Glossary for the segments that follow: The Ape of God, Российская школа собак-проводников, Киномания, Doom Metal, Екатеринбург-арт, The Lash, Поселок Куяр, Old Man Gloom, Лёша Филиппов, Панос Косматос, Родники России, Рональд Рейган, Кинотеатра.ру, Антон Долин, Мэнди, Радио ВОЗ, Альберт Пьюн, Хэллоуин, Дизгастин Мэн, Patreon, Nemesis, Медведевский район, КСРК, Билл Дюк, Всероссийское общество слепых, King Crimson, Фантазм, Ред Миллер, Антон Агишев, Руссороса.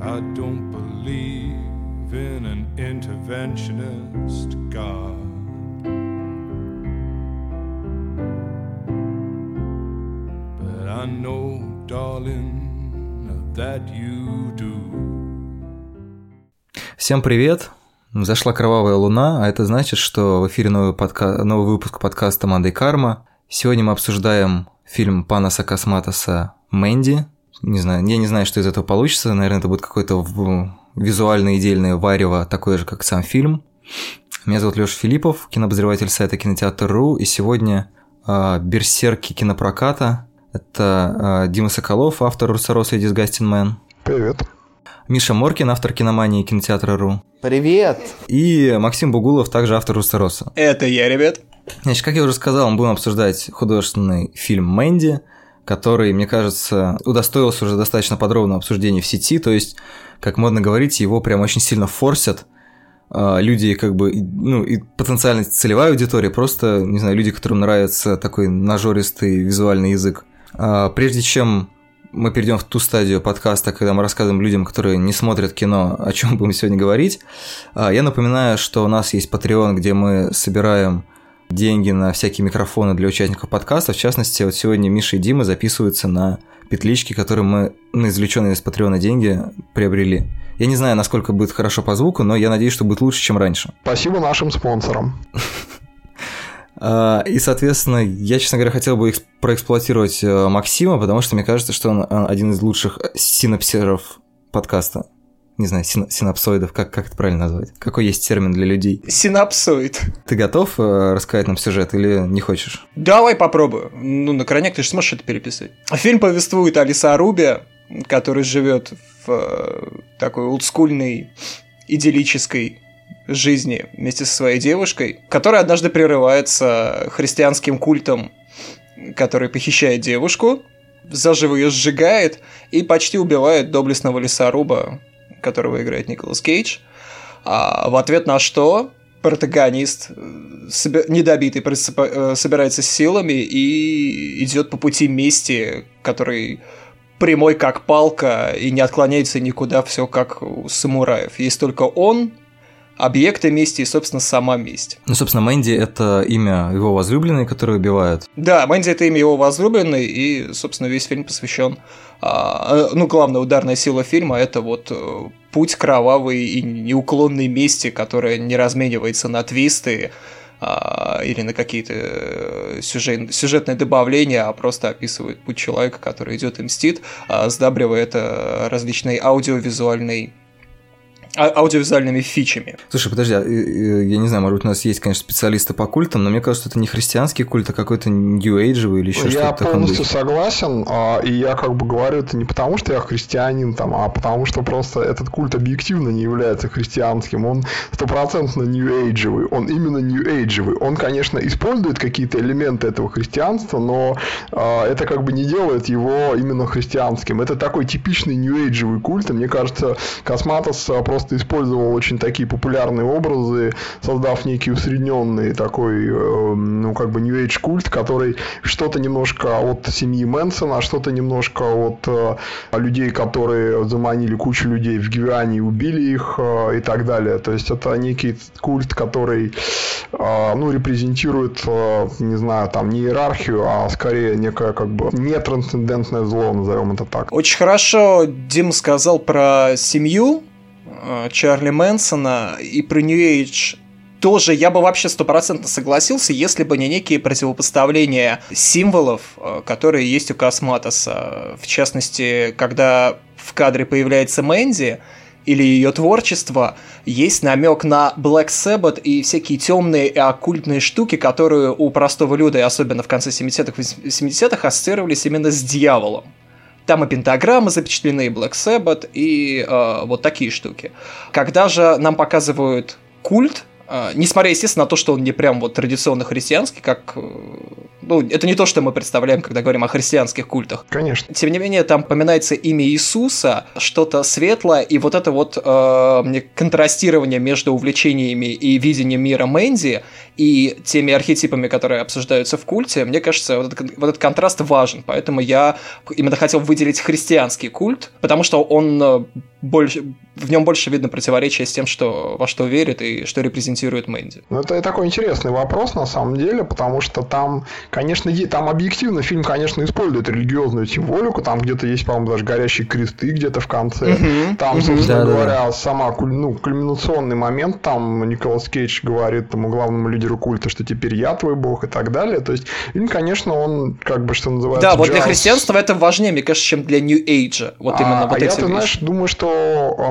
I don't believe in an interventionist God. But I know, darling, that you do. Всем привет! Зашла кровавая луна, а это значит, что в эфире новый выпуск подкаста «Манда и карма». Сегодня мы обсуждаем фильм Паноса Косматоса «Мэнди». Не знаю, я не знаю, что из этого получится. Наверное, это будет какое-то визуально-идельное варево, такое же, как сам фильм. Меня зовут Лёша Филиппов, кинообозреватель сайта Кинотеатра.ру. И сегодня берсерки кинопроката. Это Дима Соколов, автор «Руссороса» и «Дизгастин Мэн». Привет. Миша Моркин, автор «Киномании» и Кинотеатра.ру. Привет. И Максим Бугулов, также автор «Руссороса». Это я, ребят. Значит, как я уже сказал, мы будем обсуждать художественный фильм «Мэнди», который, мне кажется, удостоился уже достаточно подробного обсуждения в сети, то есть, как модно говорить, его прям очень сильно форсят. Люди, как бы, ну, и потенциально целевая аудитория, просто, не знаю, люди, которым нравится такой нажористый визуальный язык. Прежде чем мы перейдем в ту стадию подкаста, когда мы рассказываем людям, которые не смотрят кино, о чем будем сегодня говорить, я напоминаю, что у нас есть Patreon, где мы собираем деньги на всякие микрофоны для участников подкаста. В частности, вот сегодня Миша и Дима записываются на петлички, которые мы на извлеченные из Патреона деньги приобрели. Я не знаю, насколько будет хорошо по звуку, но я надеюсь, что будет лучше, чем раньше. Спасибо нашим спонсорам. И, соответственно, я, честно говоря, хотел бы проэксплуатировать Максима, потому что мне кажется, что он один из лучших синапсеров подкаста. Не знаю, синапсоидов, как это правильно назвать? Какой есть термин для людей? Синапсоид. Ты готов рассказать нам сюжет или не хочешь? Давай попробую. Ну, на крайняк ты же сможешь это переписать. Фильм повествует о лесорубе, который живет в такой олдскульной, идиллической жизни вместе со своей девушкой, которая однажды прерывается христианским культом, который похищает девушку, заживо ее сжигает и почти убивает доблестного лесоруба, которого играет Николас Кейдж, а в ответ на что протагонист, недобитый, собирается с силами и идет по пути мести, который прямой как палка и не отклоняется никуда, все как у самураев. Есть только он, объекты мести и, собственно, сама месть. Ну, собственно, Мэнди – это имя его возлюбленной, которую убивают. Да, Мэнди – это имя его возлюбленной, и, собственно, весь фильм посвящен. Ну, главная ударная сила фильма – это вот путь кровавой и неуклонной мести, которая не разменивается на твисты или на какие-то сюжетные добавления, а просто описывает путь человека, который идет и мстит, сдабривая это различной аудиовизуальными фичами. Слушай, подожди, я не знаю, может быть, у нас есть, конечно, специалисты по культам, но мне кажется, это не христианский культ, а какой-то нью-эйджевый или еще что-то такое. Я полностью согласен, и я как бы говорю это не потому, что я христианин, там, а потому что просто этот культ объективно не является христианским, он стопроцентно нью-эйджевый, он именно нью-эйджевый. Он, конечно, использует какие-то элементы этого христианства, но это как бы не делает его именно христианским. Это такой типичный нью-эйджевый культ, и мне кажется, Косматос просто использовал очень такие популярные образы, создав некий усредненный такой, ну, как бы New Age культ, который что-то немножко от семьи Мэнсона, что-то немножко от людей, которые заманили кучу людей в Гивиане и убили их и так далее. То есть это некий культ, который, ну, репрезентирует, не знаю, там, не иерархию, а скорее некое, как бы, нетрансцендентное зло, назовем это так. Очень хорошо Дим сказал про семью Чарли Мэнсона и про New Age тоже я бы вообще 100% согласился, если бы не некие противопоставления символов, которые есть у Косматоса. В частности, когда в кадре появляется Мэнди или ее творчество, есть намек на Black Sabbath и всякие темные и оккультные штуки, которые у простого люда, особенно в конце 70-х, ассоциировались именно с дьяволом. Там и пентаграммы запечатлены, и Black Sabbath, и вот такие штуки. Когда же нам показывают культ, несмотря, естественно, на то, что он не прям вот традиционно христианский, как... Ну, это не то, что мы представляем, когда говорим о христианских культах. Конечно. Тем не менее, там упоминается имя Иисуса, что-то светлое, и вот это вот контрастирование между увлечениями и видением мира Мэнди и теми архетипами, которые обсуждаются в культе, мне кажется, вот этот контраст важен. Поэтому я именно хотел выделить христианский культ, потому что в нем больше видно противоречие с тем, во что верит и что репрезентирует Мэнди. Ну, это такой интересный вопрос, на самом деле, потому что там, конечно, там объективно фильм, конечно, использует религиозную символику, там где-то есть, по-моему, даже горящие кресты где-то в конце, там, собственно говоря, сама кульминационный момент, там Николас Кейдж говорит тому главному лидеру культа, что теперь я твой бог и так далее, то есть фильм, конечно, он, как бы, что называется... Да, вот для христианства это важнее, мне кажется, чем для Нью-Эйджа, вот именно вот эти вещи. А я, ты знаешь, думаю, что,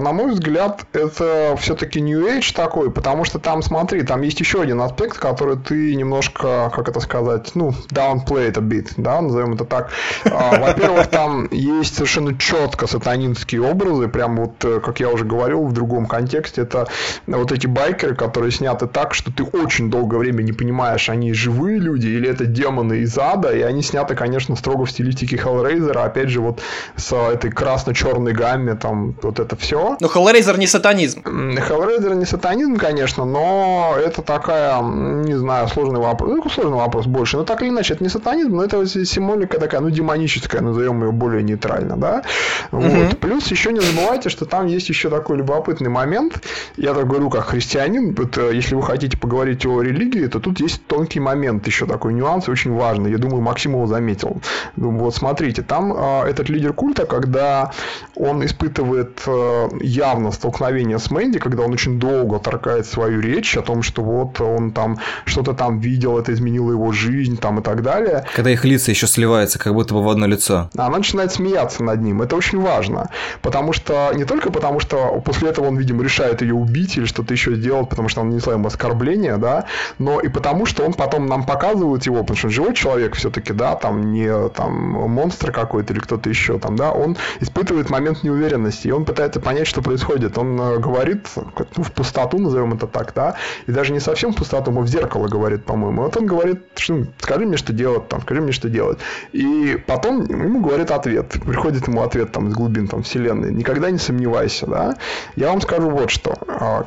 на мой взгляд, это все-таки Нью-Эйдж такой, потому что там, смотри, там есть еще один аспект, который ты немножко, как это сказать, downplay it a bit, да, назовем это так. Во-первых, там есть совершенно четко сатанинские образы, прям вот, как я уже говорил, в другом контексте, это вот эти байкеры, которые сняты так, что ты очень долгое время не понимаешь, они живые люди или это демоны из ада, и они сняты, конечно, строго в стилистике Hellraiser, опять же, вот с этой красно-черной гамме, там, вот это все. Но Hellraiser не сатанизм. Hellraiser не сатанизм, конечно, но это такая, не знаю, сложный вопрос. Ну, сложный вопрос больше. Но так или иначе, это не сатанизм, но это символика такая, демоническая, назовем ее более нейтрально, да. Вот. Плюс еще не забывайте, что там есть еще такой любопытный момент. Я так говорю, как христианин, это, если вы хотите поговорить о религии, то тут есть тонкий момент, еще такой нюанс, очень важный. Я думаю, Максим его заметил. Думаю, вот смотрите, там этот лидер культа, когда он испытывает явно столкновение с Мэнди, когда он очень долго торкает свою речь о том, что вот он там что-то там видел, это изменило его жизнь, там и так далее. Когда их лица еще сливаются, как будто бы в одно лицо. Она начинает смеяться над ним. Это очень важно. Потому что, не только потому, что после этого он, видимо, решает ее убить или что-то еще сделать, потому что он нанесла ему оскорбление, да, но и потому, что он потом нам показывает его, потому что он живой человек все-таки, да, там не там монстр какой-то или кто-то еще там, да, он испытывает момент неуверенности, и он пытается понять, что происходит. Он говорит в пустоту, назовем это так, да, и даже не совсем в пустоту, но в зеркало говорит, по-моему. Вот он говорит, скажи мне, что делать, там, скажи мне, что делать. И потом ему говорит ответ, приходит ему ответ там из глубин там вселенной, никогда не сомневайся, да. Я вам скажу вот что,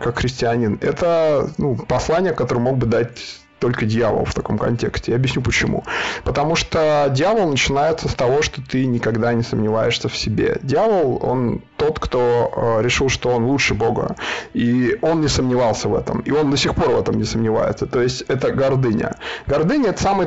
как христианин, это послание, которое мог бы дать только дьявол в таком контексте. Я объясню почему. Потому что дьявол начинается с того, что ты никогда не сомневаешься в себе. Дьявол, он тот, кто решил, что он лучше Бога. И он не сомневался в этом. И он до сих пор в этом не сомневается. То есть это гордыня. Гордыня – это самый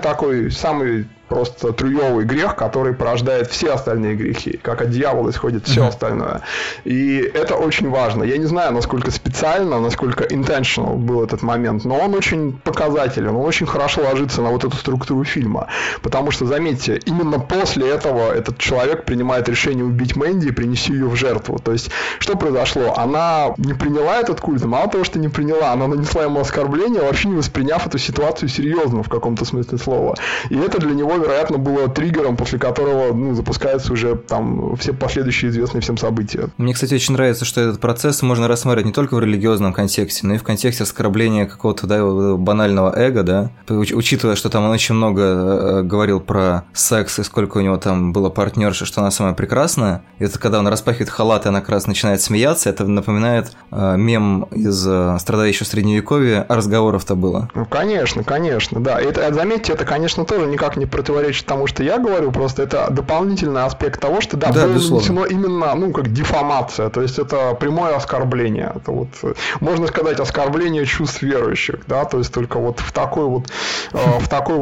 просто трюёвый грех, который порождает все остальные грехи, как от дьявола исходит все остальное. И это очень важно. Я не знаю, насколько специально, насколько intentional был этот момент, но он очень показателен, он очень хорошо ложится на вот эту структуру фильма. Потому что, заметьте, именно после этого этот человек принимает решение убить Мэнди и принести ее в жертву. То есть, что произошло? Она не приняла этот культ, мало того, что не приняла, она нанесла ему оскорбление, вообще не восприняв эту ситуацию серьезно в каком-то смысле слова. И это для него, вероятно, было триггером, после которого запускаются уже там все последующие известные всем события. Мне, кстати, очень нравится, что этот процесс можно рассматривать не только в религиозном контексте, но и в контексте оскорбления какого-то банального эго, да, учитывая, что там он очень много говорил про секс и сколько у него там было партнерши, что она самая прекрасная. И это когда он распахивает халат, и она как раз начинает смеяться, это напоминает мем из страдающего средневековья, а разговоров-то было. Ну, конечно, конечно, да. Это, заметьте, это, конечно, тоже никак не противоречит тому, что я говорю, просто это дополнительный аспект того, что было нанесено именно, как дефамация, то есть это прямое оскорбление. Это вот, можно сказать, оскорбление чувств верующих, да, то есть только вот в такой вот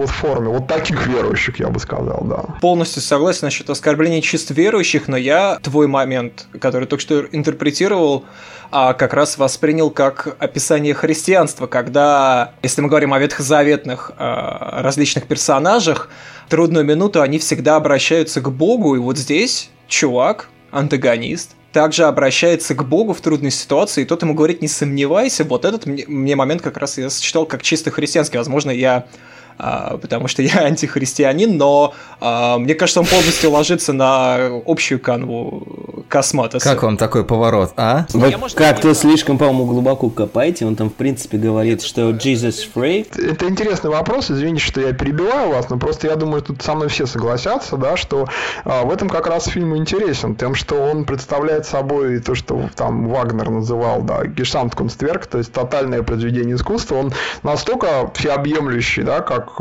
форме, вот таких верующих, я бы сказал, да. Полностью согласен насчет оскорбления чувств верующих, но я твой момент, который только что интерпретировал, как раз воспринял как описание христианства, когда, если мы говорим о ветхозаветных различных персонажах, в трудную минуту они всегда обращаются к Богу, и вот здесь чувак, антагонист, также обращается к Богу в трудной ситуации, и тот ему говорит, не сомневайся, вот этот мне момент как раз я сочетал как чисто христианский, возможно, я потому что я антихристианин, но мне кажется, он полностью ложится на общую канву Косматоса. Как вам такой поворот, а? Вы как-то слишком, по-моему, глубоко копаете, он там, в принципе, говорит, что Jesus free. Это интересный вопрос, извините, что я перебиваю вас, но просто я думаю, тут со мной все согласятся, да, что в этом как раз фильм интересен, тем, что он представляет собой то, что там Вагнер называл, да, Gesamtkunstwerk, то есть тотальное произведение искусства, он настолько всеобъемлющий, да, как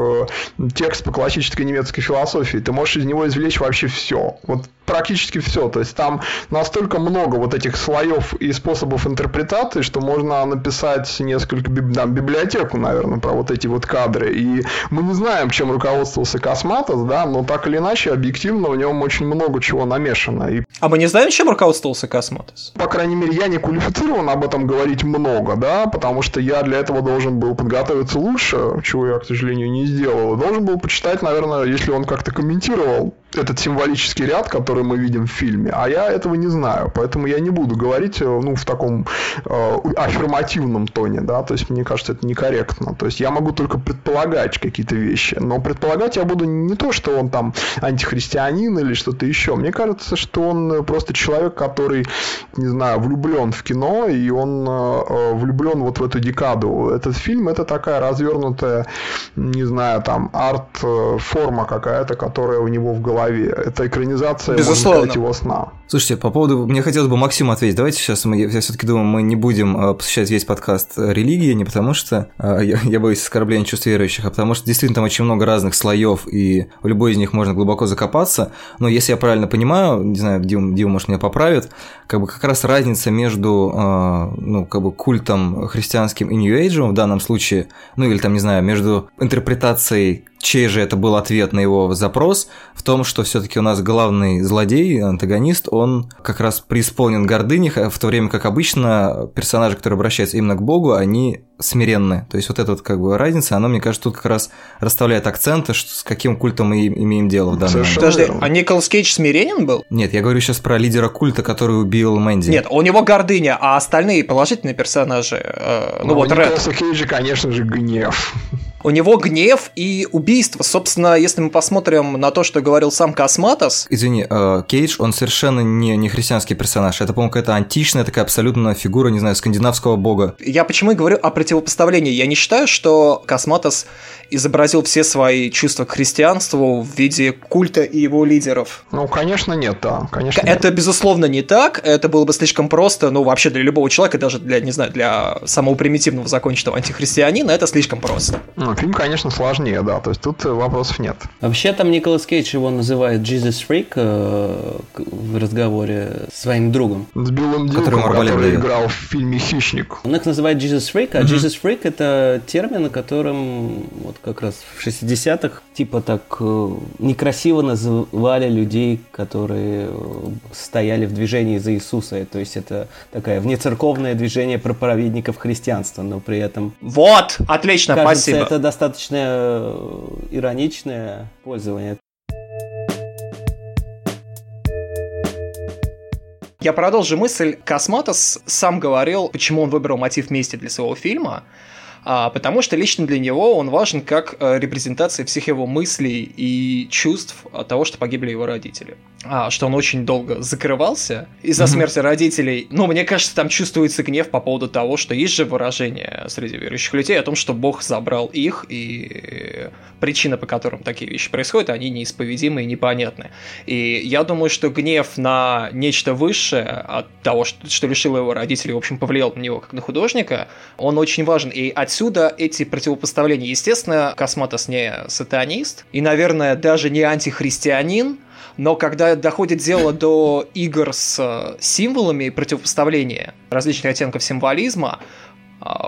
текст по классической немецкой философии, ты можешь из него извлечь вообще все, вот практически все, то есть там настолько много вот этих слоев и способов интерпретации, что можно написать несколько библиотеку, наверное, про вот эти вот кадры, и мы не знаем, чем руководствовался Косматос, да, но так или иначе, объективно, в нем очень много чего намешано. И... А мы не знаем, чем руководствовался Косматос? По крайней мере, я не квалифицирован об этом говорить много, да, потому что я для этого должен был подготовиться лучше, чего я, к сожалению, не сделал. Должен был почитать, наверное, если он как-то комментировал этот символический ряд, который мы видим в фильме, а я этого не знаю, поэтому я не буду говорить, ну, в таком аффирмативном тоне, да, то есть мне кажется, это некорректно, то есть я могу только предполагать какие-то вещи, но предполагать я буду не то, что он там антихристианин или что-то еще, мне кажется, что он просто человек, который, не знаю, влюблен в кино, и он влюблен вот в эту декаду, этот фильм, это такая развернутая, не знаю, там, арт-форма какая-то, которая у него в голове. Это экранизация, безусловно, можно сказать, его сна. Слушайте, по поводу... Мне хотелось бы Максиму ответить. Давайте сейчас, я все-таки думаю, мы не будем посвящать весь подкаст религии, не потому что я боюсь оскорбления чувств верующих, а потому что действительно там очень много разных слоев, и в любой из них можно глубоко закопаться. Но если я правильно понимаю, не знаю, Дима, может, меня поправит, как бы как раз разница между ну, как бы культом христианским и нью-эйджем в данном случае, ну или там, не знаю, между интерпретацией, чей же это был ответ на его запрос, в том, что все-таки у нас главный злодей, антагонист, он как раз преисполнен гордыней, в то время как обычно персонажи, которые обращаются именно к Богу, они смиренны. То есть вот эта вот как бы разница, она, мне кажется, тут как раз расставляет акценты, что с каким культом мы имеем дело в данном случае. Подожди, а Николас Кейдж смиренен был? Нет, я говорю сейчас про лидера культа, который убил Мэнди. Нет, у него гордыня, а остальные положительные персонажи, ну вот Ред. Николас Кейдж, конечно же, гнев. У него гнев и убийство. Собственно, если мы посмотрим на то, что говорил сам Косматос... Извини, Кейдж, он совершенно не христианский персонаж. Это, по-моему, какая-то античная такая абсолютно фигура, не знаю, скандинавского бога. Я почему и говорю о противопоставлении. Я не считаю, что Косматос изобразил все свои чувства к христианству в виде культа и его лидеров. Ну, конечно, нет, да. Конечно, это, нет, безусловно, не так. Это было бы слишком просто, ну, вообще для любого человека, даже для, не знаю, для самого примитивного законченного антихристианина, это слишком просто. Фильм, конечно, сложнее, да, то есть тут вопросов нет. Вообще там Николас Кейдж его называет Jesus Freak в разговоре с своим другом. С Биллом Дюком, который играл в фильме «Хищник». Он их называет Jesus Freak, а Jesus Freak — это термин, которым вот как раз в 60-х типа так некрасиво называли людей, которые стояли в движении за Иисуса, то есть это такое внецерковное движение проповедников христианства, но при этом... Вот! Отлично, кажется, спасибо! Это достаточно ироничное пользование. Я продолжу мысль. Косматос сам говорил, почему он выбрал мотив мести для своего фильма, потому что лично для него он важен как репрезентация всех его мыслей и чувств от того, что погибли его родители. Что он очень долго закрывался из-за смерти родителей. Но мне кажется, там чувствуется гнев по поводу того, что есть же выражение среди верующих людей о том, что Бог забрал их, и причина, по которым такие вещи происходят, они неисповедимы и непонятны. И я думаю, что гнев на нечто высшее от того, что лишило его родителей, в общем, повлиял на него как на художника, он очень важен. И отсюда эти противопоставления. Естественно, Косматос не сатанист и, наверное, даже не антихристианин, но когда доходит дело до игр с символами и противопоставления различных оттенков символизма,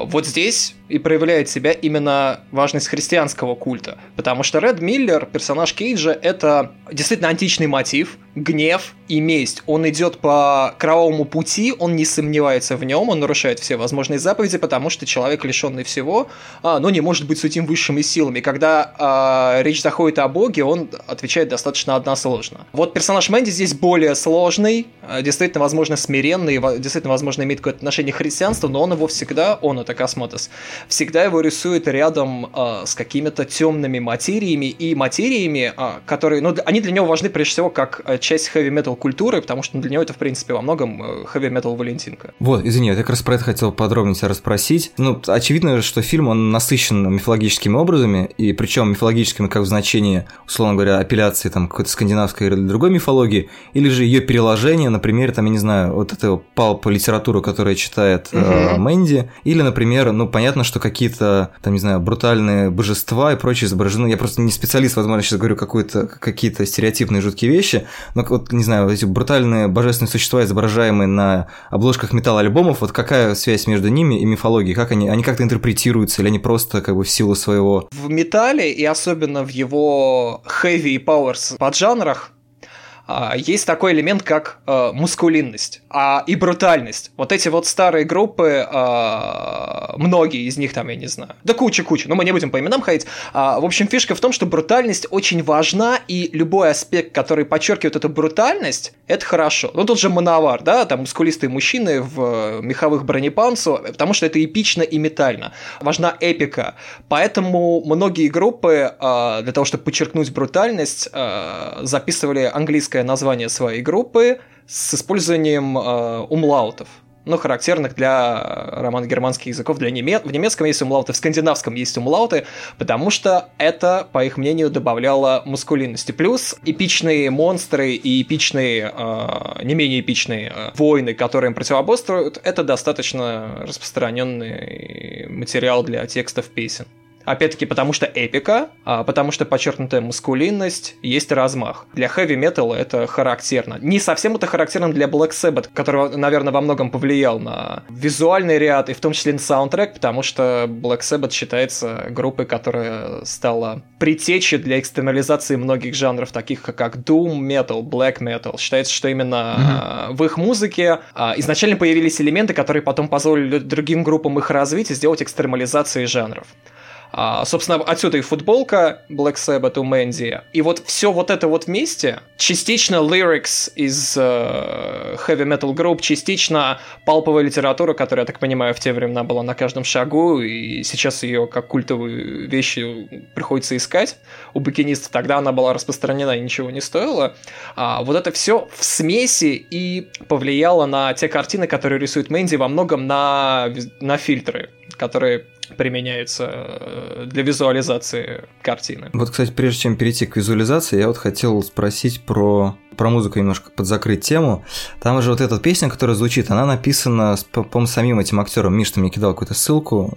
вот здесь и проявляет себя именно важность христианского культа. Потому что Ред Миллер, персонаж Кейджа, это действительно античный мотив, гнев и месть. Он идет по кровавому пути, он не сомневается в нем, он нарушает все возможные заповеди, потому что человек, лишенный всего, но не может быть судим высшими силами. Когда речь заходит о Боге, он отвечает достаточно односложно. Вот персонаж Мэнди здесь более сложный, действительно, возможно, смиренный, действительно, возможно, имеет какое-то отношение к христианству, но он его всегда, он это Косматос, всегда его рисует рядом с какими-то темными материями и материями, которые, ну, они для него важны прежде всего как часть хэви-метал культуры, потому что для него это, в принципе, во многом хэви-метал Валентинка. Вот, извини, я как раз про это хотел подробнее тебя расспросить. Ну, очевидно, что фильм, он насыщен мифологическими образами, и причем мифологическими как в значении, условно говоря, апелляции там какой-то скандинавской или другой мифологии, или же ее переложение, например, там, я не знаю, вот эта палп-литература, которая читает Мэнди, или, например, ну, понятно, что какие-то, там, не знаю, брутальные божества и прочее изображены. Я просто не специалист, возможно, сейчас говорю какие-то стереотипные жуткие вещи, но, вот, не знаю, вот эти брутальные божественные существа, изображаемые на обложках металл-альбомов, вот какая связь между ними и мифологией? Как они как-то интерпретируются, или они просто как бы в силу своего... В металле, и особенно в его хэви и пауэрс поджанрах, есть такой элемент, как мускулинность и брутальность. Вот эти вот старые группы, многие из них там, я не знаю, да куча-куча, но мы не будем по именам ходить. В общем, фишка в том, что брутальность очень важна, и любой аспект, который подчеркивает эту брутальность, это хорошо. Ну, тот же мановар, да, там мускулистые мужчины в меховых бронепанцу, потому что это эпично и метально. Важна эпика. Поэтому многие группы, для того, чтобы подчеркнуть брутальность, записывали английский название своей группы с использованием умлаутов, ну, характерных для романо-германских языков. В немецком есть умлауты, в скандинавском есть умлауты, потому что это, по их мнению, добавляло мускулинности. Плюс эпичные монстры и эпичные, не менее эпичные войны, которые им противоборствуют, это достаточно распространенный материал для текстов песен. Опять-таки, потому что эпика, потому что подчеркнутая мускулинность, есть размах. Для хэви-металла это характерно. Не совсем это характерно для Black Sabbath, который, наверное, во многом повлиял на визуальный ряд и в том числе на саундтрек, потому что Black Sabbath считается группой, которая стала предтечей для экстернализации многих жанров, таких как Doom Metal, Black Metal. Считается, что именно в их музыке изначально появились элементы, которые потом позволили другим группам их развить и сделать экстернализацией жанров. Собственно, отсюда и футболка Black Sabbath у Мэнди. И вот все вот это вот вместе, частично lyrics из heavy metal групп, частично палповая литература, которая, я так понимаю, в те времена была на каждом шагу, и сейчас ее как культовую вещь приходится искать. У букиниста тогда она была распространена и ничего не стоила. Вот это все в смеси и повлияло на те картины, которые рисует Мэнди, во многом на фильтры, которые применяются для визуализации картины. Вот, кстати, прежде чем перейти к визуализации, я вот хотел спросить про музыку, немножко подзакрыть тему. Там же вот эта песня, которая звучит, она написана, по-моему, самим этим актером. Миш, ты мне кидал какую-то ссылку.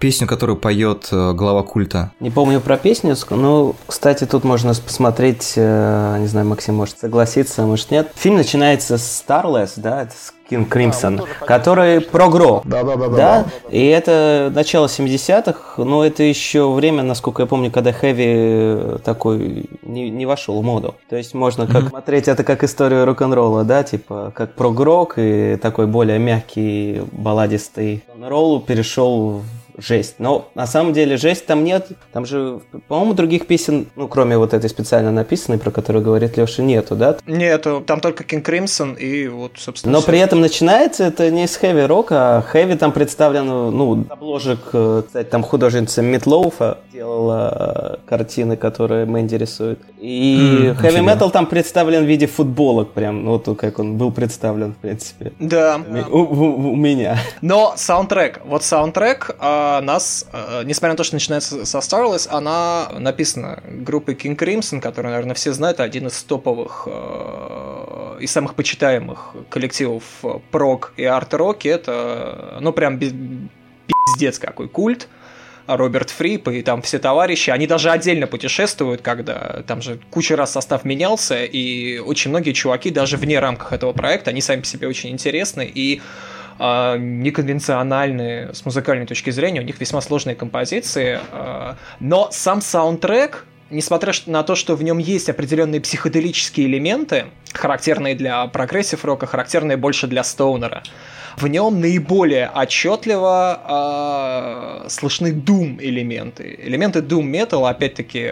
Песню, которую поет глава культа. Не помню про песню, но, кстати, тут можно посмотреть, не знаю, Максим может согласиться, может нет. Фильм начинается с Starless, да, это King Crimson, который прогро. Да. И это начало 70-х, но это еще время, насколько я помню, когда хэви такой не вошел в моду. То есть можно как смотреть это как историю рок-н-ролла, да, типа как прогрок и такой более мягкий балладистый рок-н-ролл перешел в жесть. Но на самом деле жесть там нет. Там же, по-моему, других песен, ну, кроме вот этой специально написанной, про которую говорит Лёша, нету, да? Нету, там только King Crimson и вот, собственно... Но все. При этом начинается это не с хэви-рока, а хэви там представлен, ну, обложек, кстати, там художница Митлоуфа делала картины, которые Мэнди рисует. И хэви-метал там представлен в виде футболок прям, ну, вот как он был представлен, в принципе. Да. У меня. Но саундтрек, вот саундтрек... нас, несмотря на то, что начинается со Starless, она написана группой King Crimson, которую, наверное, все знают, один из топовых и самых почитаемых коллективов прог и арт-роки. Это, ну, прям пиздец какой культ. Роберт Фрип и там все товарищи, они даже отдельно путешествуют, когда там же куча раз состав менялся, и очень многие чуваки даже вне рамках этого проекта, они сами по себе очень интересны и неконвенциональные с музыкальной точки зрения, у них весьма сложные композиции, но сам саундтрек несмотря на то, что в нем есть определенные психоделические элементы, характерные для прогрессив-рока, характерные больше для стоунера, в нем наиболее отчетливо слышны Doom элементы. Элементы Doom Metal, опять-таки,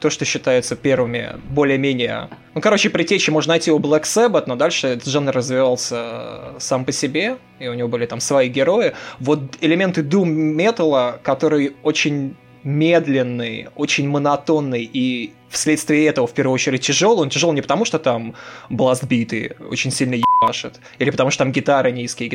то, что считается первыми, более-менее... Ну, короче, предтечи можно найти у Black Sabbath, но дальше этот жанр развивался сам по себе, и у него были там свои герои. Вот элементы Doom Metal, которые очень... медленный, очень монотонный и вследствие этого, в первую очередь, тяжелый. Он тяжелый не потому, что там бластбиты очень сильно ебашат, или потому, что там гитары низкие,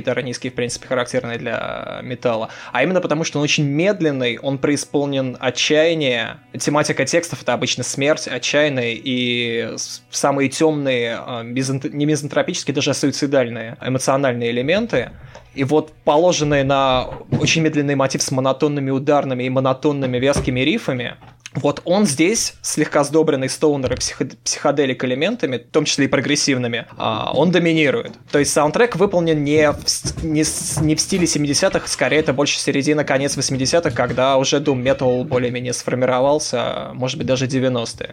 в принципе, характерные для металла, а именно потому, что он очень медленный, он преисполнен отчаяния. Тематика текстов — это обычно смерть, отчаяние и самые темные, не мизантропические, даже суицидальные эмоциональные элементы. И вот положенные на очень медленный мотив с монотонными ударными и монотонными вязкими рифами, вот он здесь, слегка сдобренный стоунер и психоделик элементами, в том числе и прогрессивными, он доминирует. То есть саундтрек выполнен не в стиле 70-х, скорее это больше середина-конец 80-х, когда уже Doom Metal более-менее сформировался, может быть, даже 90-е.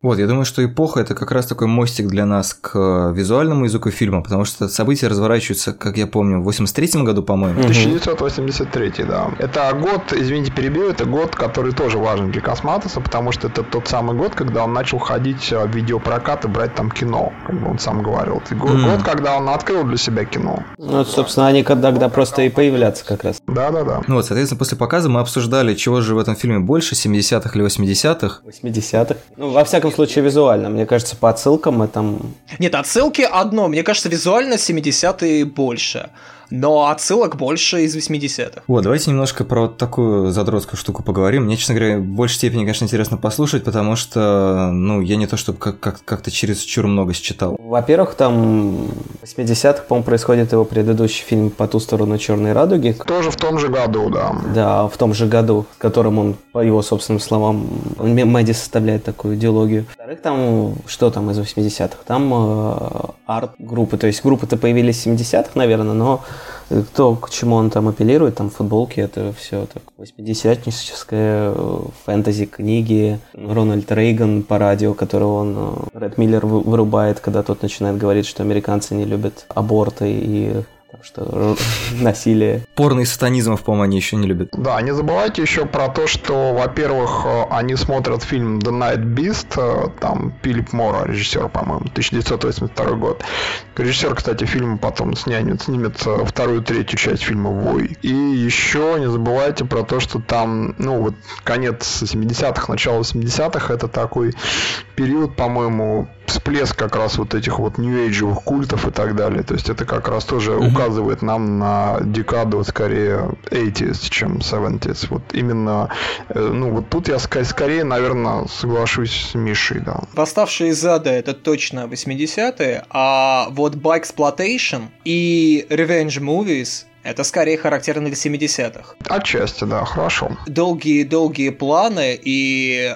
Вот, я думаю, что эпоха – это как раз такой мостик для нас к визуальному языку фильма, потому что события разворачиваются, как я помню, в 83-м году, по-моему. 1983, да. Это год, извините, перебью, это год, который тоже важен для Косматоса, потому что это тот самый год, когда он начал ходить в видеопрокат и брать там кино, как бы он сам говорил. Это год, когда он открыл для себя кино. Ну, это, собственно, они когда просто и появляются как раз. Да-да-да. Ну вот, соответственно, после показа мы обсуждали, чего же в этом фильме больше – 70-х или 80-х? 80-х. Ну, во всяком случае, визуально. Мне кажется, по отсылкам мы там... Нет, отсылки одно. Мне кажется, визуально 70-е больше. Но отсылок больше из 80-х. Вот, давайте немножко про вот такую задротскую штуку поговорим. Мне, честно говоря, в большей степени, конечно, интересно послушать, потому что, ну, я не то чтобы как-то чересчур много считал. Во-первых, там в 80-х, по-моему, происходит его предыдущий фильм «По ту сторону черной радуги». Тоже в том же году, да. Да, в том же году, в котором он, по его собственным словам, Мэдди составляет такую идеологию. Во-вторых, там, что там из 80-х? Там арт-группы, то есть группы-то появились в 70-х, наверное, но... То, к чему он там апеллирует, там футболки, это все так 80-ническое, фэнтези, книги, Рональд Рейган по радио, которого он, Ред Миллер, вырубает, когда тот начинает говорить, что американцы не любят аборты и... Так что насилие. Порно и сатанизмов, по-моему, они еще не любят. Да, не забывайте еще про то, что, во-первых, они смотрят фильм The Night Beast, там Филипп Мора, режиссер, по-моему, 1982 год. Режиссер, кстати, фильма потом снимет вторую, третью часть фильма «Вой». И еще не забывайте про то, что там, ну, вот конец 70-х, начало 80-х, это такой период, по-моему, всплеск как раз вот этих вот нью-эйджевых культов и так далее. То есть это как раз тоже указывает нам на декаду скорее 80s, чем 70s. Вот именно, ну вот тут я скорее, наверное, соглашусь с Мишей, да. «Восставшие из ада» — это точно 80-е, а вот «Blaxploitation» и «Revenge Movies» — это скорее характерно для 70-х. Отчасти, да, хорошо. Долгие-долгие планы и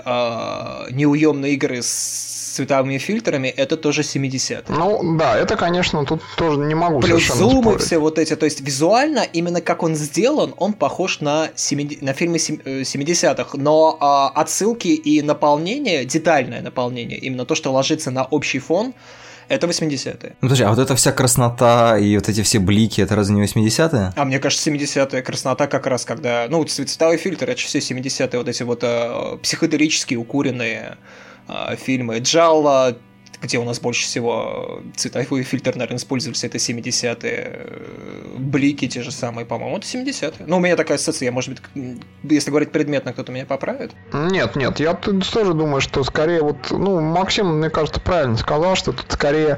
неуемные игры с цветовыми фильтрами, это тоже 70-е. Ну, да, это, конечно, тут тоже не могу совершенно спорить. Плюс зумы все вот эти, то есть визуально, именно как он сделан, он похож на фильмы 70-х, но отсылки и наполнение, детальное наполнение, именно то, что ложится на общий фон, это 80-е. Ну, подожди, а вот эта вся краснота и вот эти все блики, это разве не 80-е? А мне кажется, 70-е краснота как раз, когда... Ну, цветовой фильтр, это же все 70-е, вот эти вот психоделические, укуренные... фильмы «Джалла», где у нас больше всего цветовой фильтр, наверное, использовался, это 70-е, «Блики» те же самые, по-моему, это 70-е. Ну, у меня такая ассоциация, может быть, если говорить предметно, кто-то меня поправит. Нет, я тоже думаю, что скорее вот, ну, Максим, мне кажется, правильно сказал, что тут скорее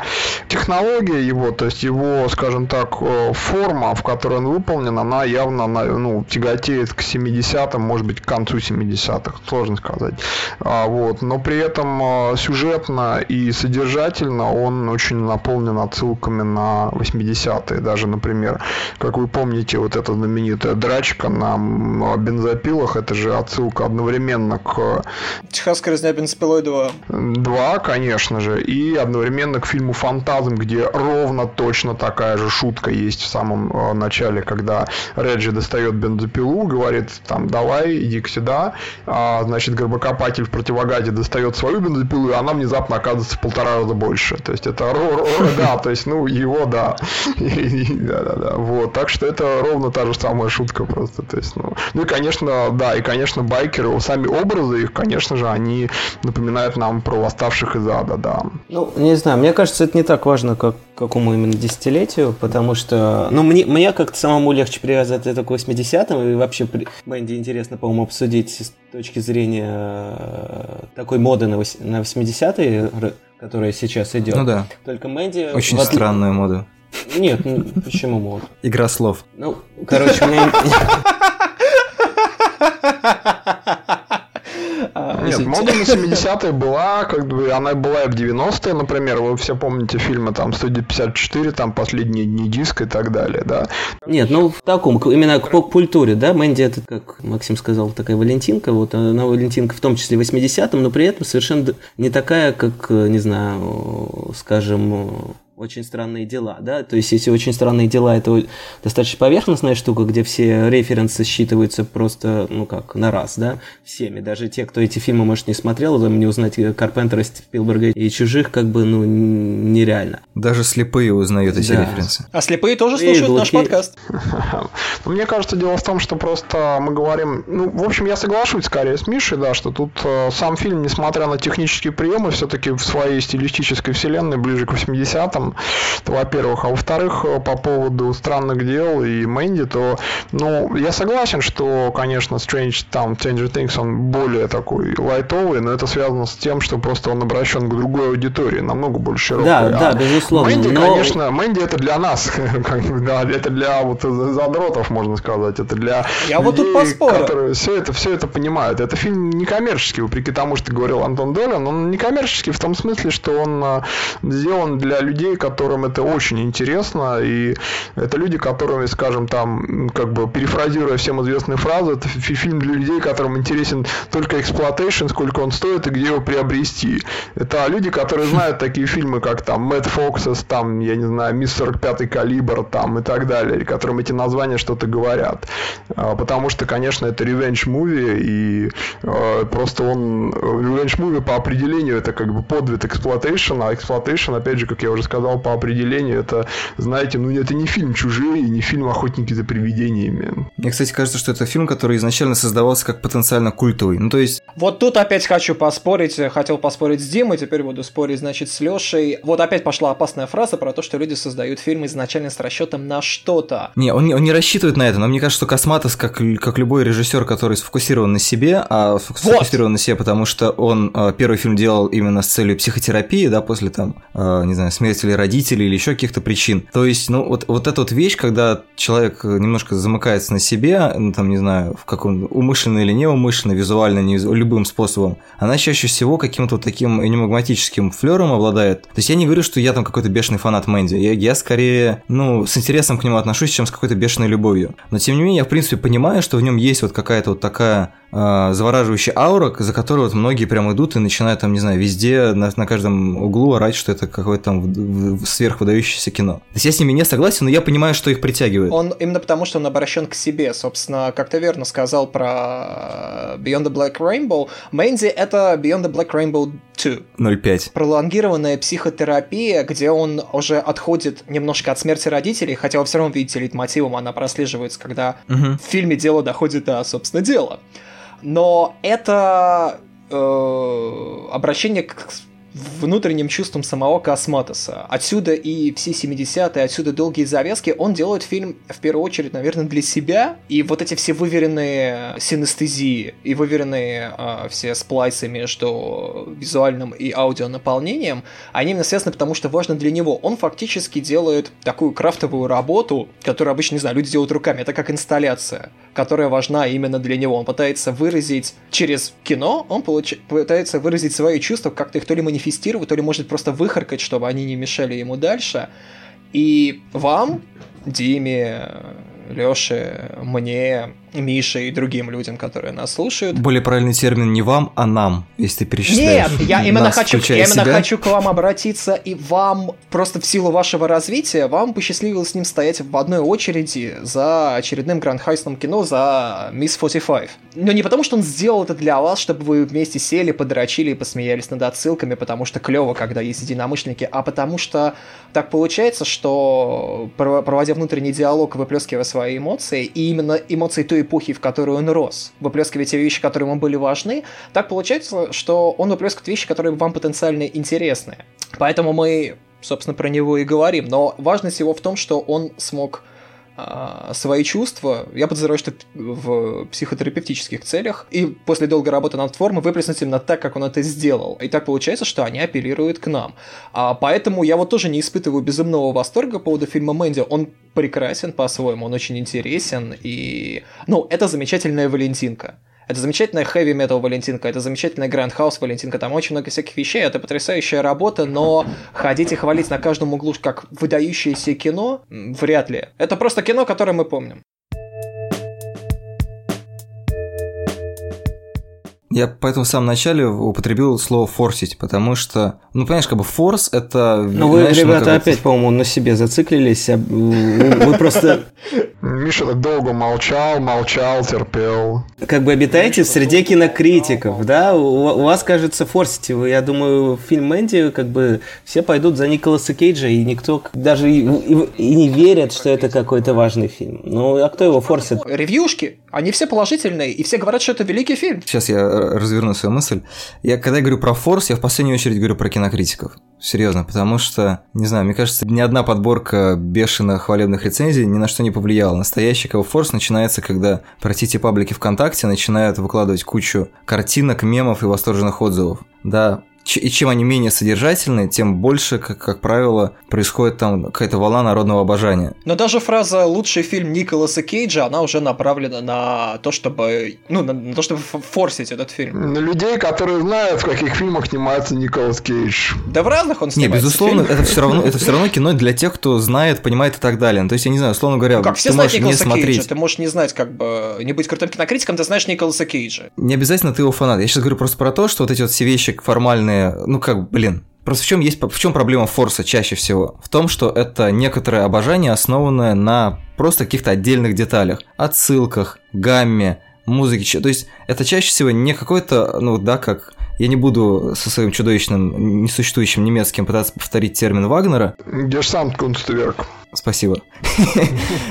технология его, то есть его, скажем так, форма, в которой он выполнен, она явно, ну, тяготеет к 70-м, может быть, к концу 70-х, сложно сказать. Вот, но при этом сюжетно и содержательно содержательно, он очень наполнен отсылками на 80-е. Даже, например, как вы помните, вот эта знаменитая драчка на бензопилах, это же отсылка одновременно к... Техасская резня бензопилой 2. 2, конечно же, и одновременно к фильму «Фантазм», где ровно точно такая же шутка есть в самом начале, когда Реджи достает бензопилу, говорит там «давай, иди сюда», значит, горбокопатель в противогазе достает свою бензопилу, и она внезапно оказывается в 1,5 раза больше. То есть это да, то есть, ну, его, да. Вот, так что это ровно та же самая шутка просто. То есть, ну и, конечно, да, и, конечно, байкеры, сами образы их, конечно же, они напоминают нам про восставших из ада, да. Ну, не знаю, мне кажется, это не так важно, как какому именно десятилетию, потому что, ну, мне как-то самому легче привязать это к 80-м, и вообще, Мэнди, интересно, по-моему, обсудить с точки зрения такой моды на 80-е, которая сейчас идет. Ну да. Только Мэнди... Очень странную моду. Нет, ну почему моду? Игра слов. Ну, короче, мне... Нет, мода на 70-е была, как бы, она была и в 90-е, например, вы все помните фильмы там «Студия 54», там «Последние дни диска» и так далее, да. Нет, ну в таком, именно к поп-культуре, да, Мэнди это, как Максим сказал, такая валентинка, вот она валентинка в том числе в 80-м, но при этом совершенно не такая, как, не знаю, скажем... «Очень странные дела», да, то есть если «Очень странные дела» — это достаточно поверхностная штука, где все референсы считываются просто, ну как, на раз, да, всеми, даже те, кто эти фильмы, может, не смотрел, там не узнать Карпентера, Спилберга и чужих, как бы, ну, нереально. Даже слепые узнают эти референсы. А слепые тоже слушают наш подкаст. Мне кажется, дело в том, что просто мы говорим, ну, в общем, я соглашусь скорее с Мишей, да, что тут сам фильм, несмотря на технические приемы, все-таки в своей стилистической вселенной ближе к 80-м, то, во-первых, а во-вторых, по поводу «Странных дел» и Мэнди, то, ну, я согласен, что, конечно, Stranger Things, он более такой лайтовый, но это связано с тем, что просто он обращен к другой аудитории, намного больше широкой. Да, да, безусловно. Мэнди, но... конечно, Мэнди это для нас, это для вот задротов, можно сказать, это для людей, которые все это понимают. Это фильм некоммерческий, вопреки тому, что говорил Антон Долин, он некоммерческий в том смысле, что он сделан для людей, которым это очень интересно, и это люди, которыми, скажем, там, как бы перефразируя всем известные фразы, это фильм для людей, которым интересен только эксплуатейшн, сколько он стоит и где его приобрести. Это люди, которые знают такие фильмы, как там Mad Foxes, там, я не знаю, Miss 45 калибр, там, и так далее, которым эти названия что-то говорят. Потому что, конечно, это ревенж-муви, и просто он... Ревенж-муви по определению это как бы подвиг эксплуатейшна, а эксплуатейшн, опять же, как я уже сказал, по определению, это, знаете, ну это не фильм «Чужие», не фильм «Охотники за привидениями». Мне, кстати, кажется, что это фильм, который изначально создавался как потенциально культовый. Ну, то есть... Вот тут опять хочу поспорить, хотел поспорить с Димой, теперь буду спорить, значит, с Лёшей. Вот опять пошла опасная фраза про то, что люди создают фильмы изначально с расчетом на что-то. Не, он не рассчитывает на это, но мне кажется, что Косматос, как любой режиссер, который сфокусирован на себе, потому что он первый фильм делал именно с целью психотерапии, да, после там, не знаю, смерти или родителей, или еще каких-то причин. То есть, ну, вот эта вот вещь, когда человек немножко замыкается на себе, ну, там, не знаю, в каком умышленно или неумышленно, визуально, любым способом, она чаще всего каким-то вот таким энигматическим флером обладает. То есть, я не говорю, что я там какой-то бешеный фанат Мэнди. Я скорее, ну, с интересом к нему отношусь, чем с какой-то бешеной любовью. Но, тем не менее, я, в принципе, понимаю, что в нем есть вот какая-то вот такая завораживающая аура, за которую вот многие прям идут и начинают там, не знаю, везде, на каждом углу орать, что это какое-то там сверхвыдающееся кино. То есть я с ними не согласен, но я понимаю, что их притягивает. Он именно потому, что он обращен к себе, собственно, как ты верно сказал про Beyond the Black Rainbow. Мэнди — это Beyond the Black Rainbow 2. 0.5. Пролонгированная психотерапия, где он уже отходит немножко от смерти родителей, хотя вы все равно видите лейтмотивом, она прослеживается, когда в фильме дело доходит до, собственно, дела. Но это обращение к внутренним чувствам самого Косматоса. Отсюда и все 70-е, отсюда долгие завязки. Он делает фильм, в первую очередь, наверное, для себя. И вот эти все выверенные синестезии и выверенные все сплайсы между визуальным и аудионаполнением, они именно связаны, потому что важно для него. Он фактически делает такую крафтовую работу, которую обычно, не знаю, люди делают руками. Это как инсталляция. которая важна именно для него. Он пытается выразить через кино, он пытается выразить свои чувства, как-то их то ли манифестировать, то ли может просто выхаркать, чтобы они не мешали ему дальше. И вам, Диме, Лёше, мне, Мише и другим людям, которые нас слушают. Более правильный термин не вам, а нам, если ты перечисляешь. Нет, я именно хочу к вам обратиться, и вам просто в силу вашего развития, вам посчастливилось с ним стоять в одной очереди за очередным гранд-хайсном кино, за Miss 45. Но не потому, что он сделал это для вас, чтобы вы вместе сели, подрочили и посмеялись над отсылками, потому что клево, когда есть единомышленники, а потому что так получается, что, проводя внутренний диалог, выплескивая свои эмоции, и именно эмоции той эпохи, в которую он рос, выплескивая те вещи, которые ему были важны, так получается, что он выплескивает вещи, которые вам потенциально интересны. Поэтому мы, собственно, про него и говорим. Но важность его в том, что он смог свои чувства, я подозреваю, что в психотерапевтических целях, и после долгой работы над формой выплеснуть именно так, как он это сделал. И так получается, что они апеллируют к нам. Поэтому я вот тоже не испытываю безумного восторга по поводу фильма «Мэнди». Он прекрасен по-своему, он очень интересен, и... Ну, это замечательная Валентинка. Это замечательная хэви-метал Валентинка, это замечательная гранд-хаус Валентинка, там очень много всяких вещей, это потрясающая работа, но ходить и хвалить на каждом углу как выдающееся кино вряд ли. Это просто кино, которое мы помним. Я поэтому в самом начале употребил слово «форсить», потому что, ну, понимаешь, как бы форс – это… Ну, вы, знаешь, ребята, как... опять, по-моему, на себе зациклились, вы просто… Миша так долго молчал, терпел. Как бы обитаете в среде кинокритиков, да? У вас, кажется, форсите. Я думаю, фильм «Мэнди», как бы, все пойдут за Николаса Кейджа, и никто даже и не верит, что это какой-то важный фильм. Ну, а кто его форсит? Ревьюшки, они все положительные, и все говорят, что это великий фильм. Сейчас я разверну свою мысль. Я, когда я говорю про форс, я в последнюю очередь говорю про кинокритиков. Серьезно, потому что, не знаю, мне кажется, ни одна подборка бешено хвалебных рецензий ни на что не повлияла. Настоящий форс начинается, когда, простите, паблики ВКонтакте начинают выкладывать кучу картинок, мемов и восторженных отзывов. Да, и чем они менее содержательные, тем больше, как правило, происходит там какая-то волна народного обожания. Но даже фраза «лучший фильм Николаса Кейджа», она уже направлена на то, чтобы, ну, на то, чтобы форсить этот фильм. На людей, которые знают, в каких фильмах снимается Николас Кейдж. Да в разных он снимается. Не, безусловно, это все равно кино для тех, кто знает, понимает и так далее. То есть, я не знаю, условно говоря, ну, как все знают Николаса Кейджа, ты можешь не знать, как бы, не быть крутым кинокритиком, ты знаешь Николаса Кейджа. Не обязательно ты его фанат. Я сейчас говорю просто про то, что вот эти вот все вещи формальные, ну как, блин, просто в чем проблема форса чаще всего? В том, что это некоторое обожание, основанное на просто каких-то отдельных деталях, отсылках, гамме, музыке. То есть это чаще всего не какой-то, ну да, как... Я не буду со своим чудовищным, несуществующим немецким пытаться повторить термин Вагнера. Gesamtkunstwerk. Спасибо.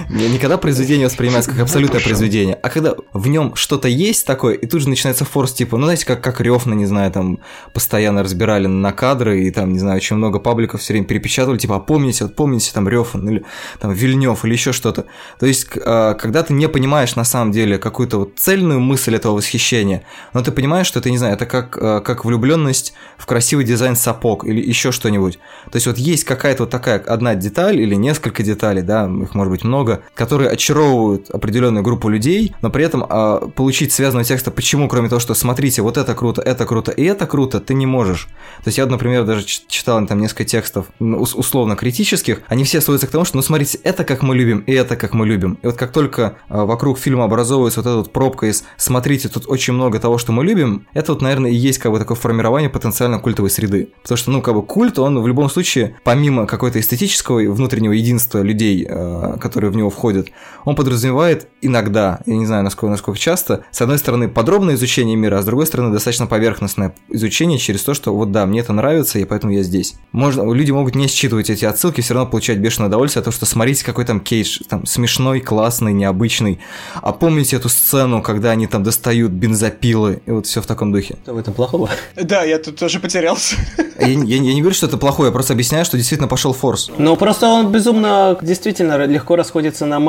Никогда произведение воспринимается как абсолютное произведение, а когда в нем что-то есть такое, и тут же начинается форс, типа, ну, знаете, как Рёфна, не знаю, там, постоянно разбирали на кадры, и там, не знаю, очень много пабликов все время перепечатывали, типа, а помните, вот помните, там, Рёфан, или там, Вильнёв, или еще что-то. То есть, когда ты не понимаешь, на самом деле, какую-то вот цельную мысль этого восхищения, но ты понимаешь, что это, не знаю, это как влюбленность в красивый дизайн сапог или еще что-нибудь. То есть, вот есть какая-то вот такая одна деталь или несколько деталей, да, их может быть много, которые очаровывают определенную группу людей, но при этом получить связанного текста, почему, кроме того, что смотрите, вот это круто, ты не можешь. То есть, я, например, даже читал там несколько текстов условно-критических, они все сводятся к тому, что, ну, смотрите, это как мы любим, и это как мы любим. И вот как только вокруг фильма образовывается вот эта вот пробка из «смотрите, тут очень много того, что мы любим», это вот, наверное, и есть как бы такое формирование потенциально культовой среды. Потому что, ну, как бы культ, он в любом случае, помимо какого-то эстетического и внутреннего единства людей, которые в него входят, он подразумевает иногда, я не знаю, насколько часто, с одной стороны, подробное изучение мира, а с другой стороны, достаточно поверхностное изучение через то, что вот да, мне это нравится, и поэтому я здесь. Люди могут не считывать эти отсылки, все равно получать бешеное удовольствие от того, что смотрите, какой там Кейдж, там, смешной, классный, необычный. А помните эту сцену, когда они там достают бензопилы, и вот все в таком духе. Плохого. Да, я тут тоже потерялся. Я не говорю, что это плохое, я просто объясняю, что действительно пошел форс. Ну, просто он безумно он действительно легко расходится на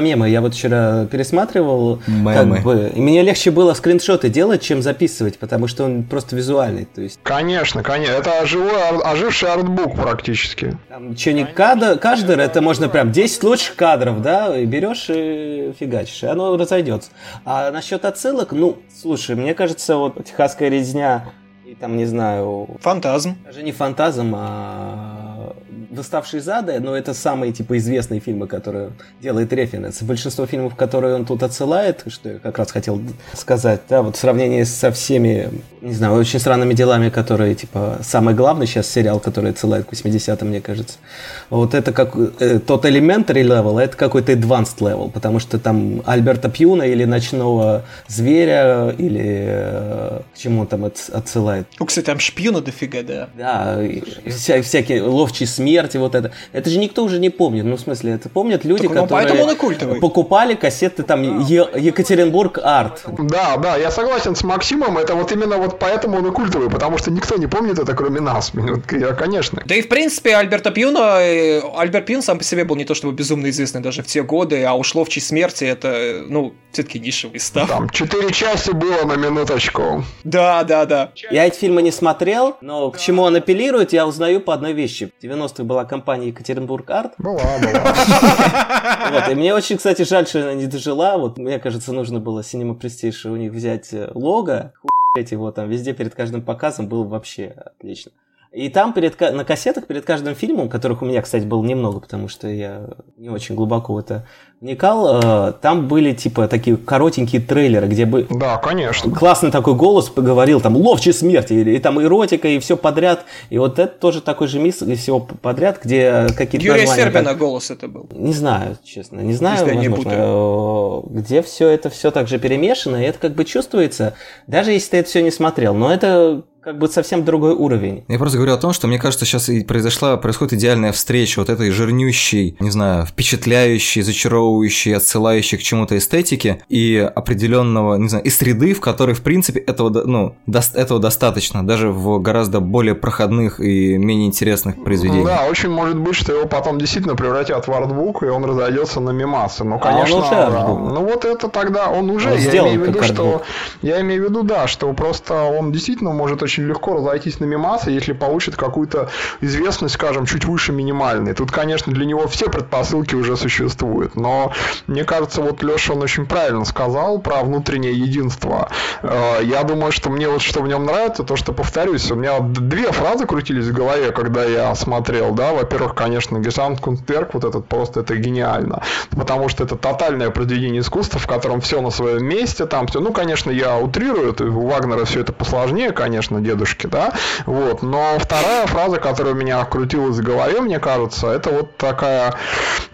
мемы. Я вот вчера пересматривал. Как бы, и мне легче было скриншоты делать, чем записывать, потому что он просто визуальный. То есть... Конечно, конечно. Это оживший артбук практически. Там что-нибудь кадр, это можно прям 10 лучших кадров, да, и берешь и фигачишь, и оно разойдется. А насчет отсылок, ну, слушай, мне кажется, вот «Техасская резня» и там, не знаю... «Фантазм». Даже не «Фантазм», а «Восставшие из ада», но это самые, типа, известные фильмы, которые делает референс. Большинство фильмов, которые он тут отсылает, что я как раз хотел сказать, да, вот в сравнении со всеми, не знаю, очень странными делами, которые, типа, самый главный сейчас сериал, который отсылает к 80-м, мне кажется. Вот это как тот elementary level, а это какой-то advanced level, потому что там Альберта Пьюна или Ночного Зверя, или к чему он там отсылает. Ну, кстати, там Шпьюна дофига, да. Да, и всякие ловчие смерти. Вот это. Это же никто уже не помнит. Ну, в смысле, это помнят люди, так, которые покупали кассеты там Екатеринбург-арт. Да, да, я согласен с Максимом. Это вот именно вот поэтому он и культовый, потому что никто не помнит это, кроме нас. Конечно. Да и, в принципе, Альберт Пьюн сам по себе был не то чтобы безумно известный даже в те годы, а уж «Ловчей смерти» это, ну, все-таки нишевый став. Там 4 части было на минуточку. Да, да, да. Я эти фильмы не смотрел, но к чему он апеллирует, я узнаю по одной вещи. В 90-х была компания «Екатеринбург-арт». Была. И мне очень, кстати, жаль, что она не дожила. Вот, мне кажется, нужно было «Cinema Prestige» у них взять лого. Эти вот там везде перед каждым показом было вообще отлично. И там на кассетах перед каждым фильмом, которых у меня, кстати, было немного, потому что я не очень глубоко в это вникал, там были типа такие коротенькие трейлеры, где бы... Да, конечно. Классный такой голос поговорил, там «Ловчие смерти», и там эротика, и все подряд. И вот это тоже такой же микс из всего подряд, где какие-то... Юрия Сербина как... голос это был. Не знаю, честно, не знаю, если возможно, где все это все так же перемешано, и это как бы чувствуется, даже если ты это все не смотрел, но это... как бы совсем другой уровень. Я просто говорю о том, что, мне кажется, сейчас и происходит идеальная встреча вот этой жирнющей, не знаю, впечатляющей, зачаровывающей, отсылающей к чему-то эстетике и определенного, не знаю, и среды, в которой, в принципе, этого достаточно, даже в гораздо более проходных и менее интересных произведениях. Да, очень может быть, что его потом действительно превратят в артбук, и он разойдется на мемасы. Ну, конечно, ну вот это тогда он уже, я имею в виду, да, что просто он действительно может очень легко разойтись на мемасы, если получит какую-то известность, скажем, чуть выше минимальной. Тут, конечно, для него все предпосылки уже существуют, но мне кажется, вот Лёша, он очень правильно сказал про внутреннее единство. Я думаю, что мне вот что в нем нравится, то, что, повторюсь, у меня две фразы крутились в голове, когда я смотрел, да, во-первых, конечно, Gesamtkunstwerk, вот этот просто, это гениально, потому что это тотальное произведение искусства, в котором все на своем месте, там все, ну, конечно, я утрирую, у Вагнера все это посложнее, конечно, дедушки, да, вот, но вторая фраза, которая у меня крутилась в голове, мне кажется, это вот такая,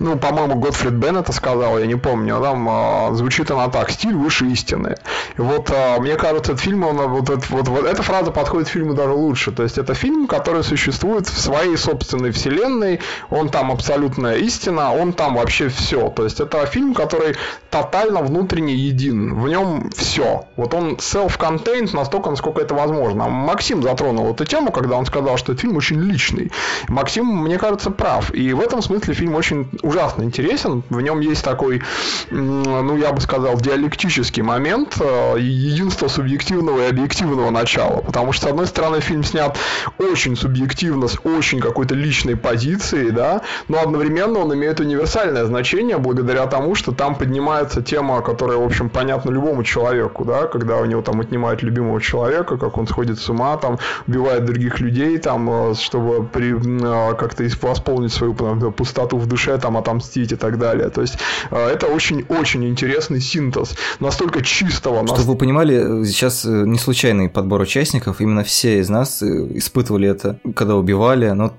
ну, по-моему, Готфрид Бенн это сказал, я не помню, там звучит она так: стиль выше истины. И вот, мне кажется, этот фильм, он, вот эта фраза подходит фильму даже лучше, то есть это фильм, который существует в своей собственной вселенной, он там абсолютная истина, он там вообще все, то есть это фильм, который тотально внутренне един, в нем все, вот он self-contained настолько, насколько это возможно. Максим затронул эту тему, когда он сказал, что этот фильм очень личный. Максим, мне кажется, прав. И в этом смысле фильм очень ужасно интересен. В нем есть такой, ну, я бы сказал, диалектический момент, единство субъективного и объективного начала. Потому что, с одной стороны, фильм снят очень субъективно, с очень какой-то личной позиции, да, но одновременно он имеет универсальное значение благодаря тому, что там поднимается тема, которая, в общем, понятна любому человеку, да, когда у него там отнимают любимого человека, как он сходит с ума, там, убивает других людей, там, чтобы как-то восполнить свою там пустоту в душе, там, отомстить и так далее. То есть это очень-очень интересный синтез. Настолько чистого. Чтобы вы понимали, сейчас не случайный подбор участников. Именно все из нас испытывали это, когда убивали. Но...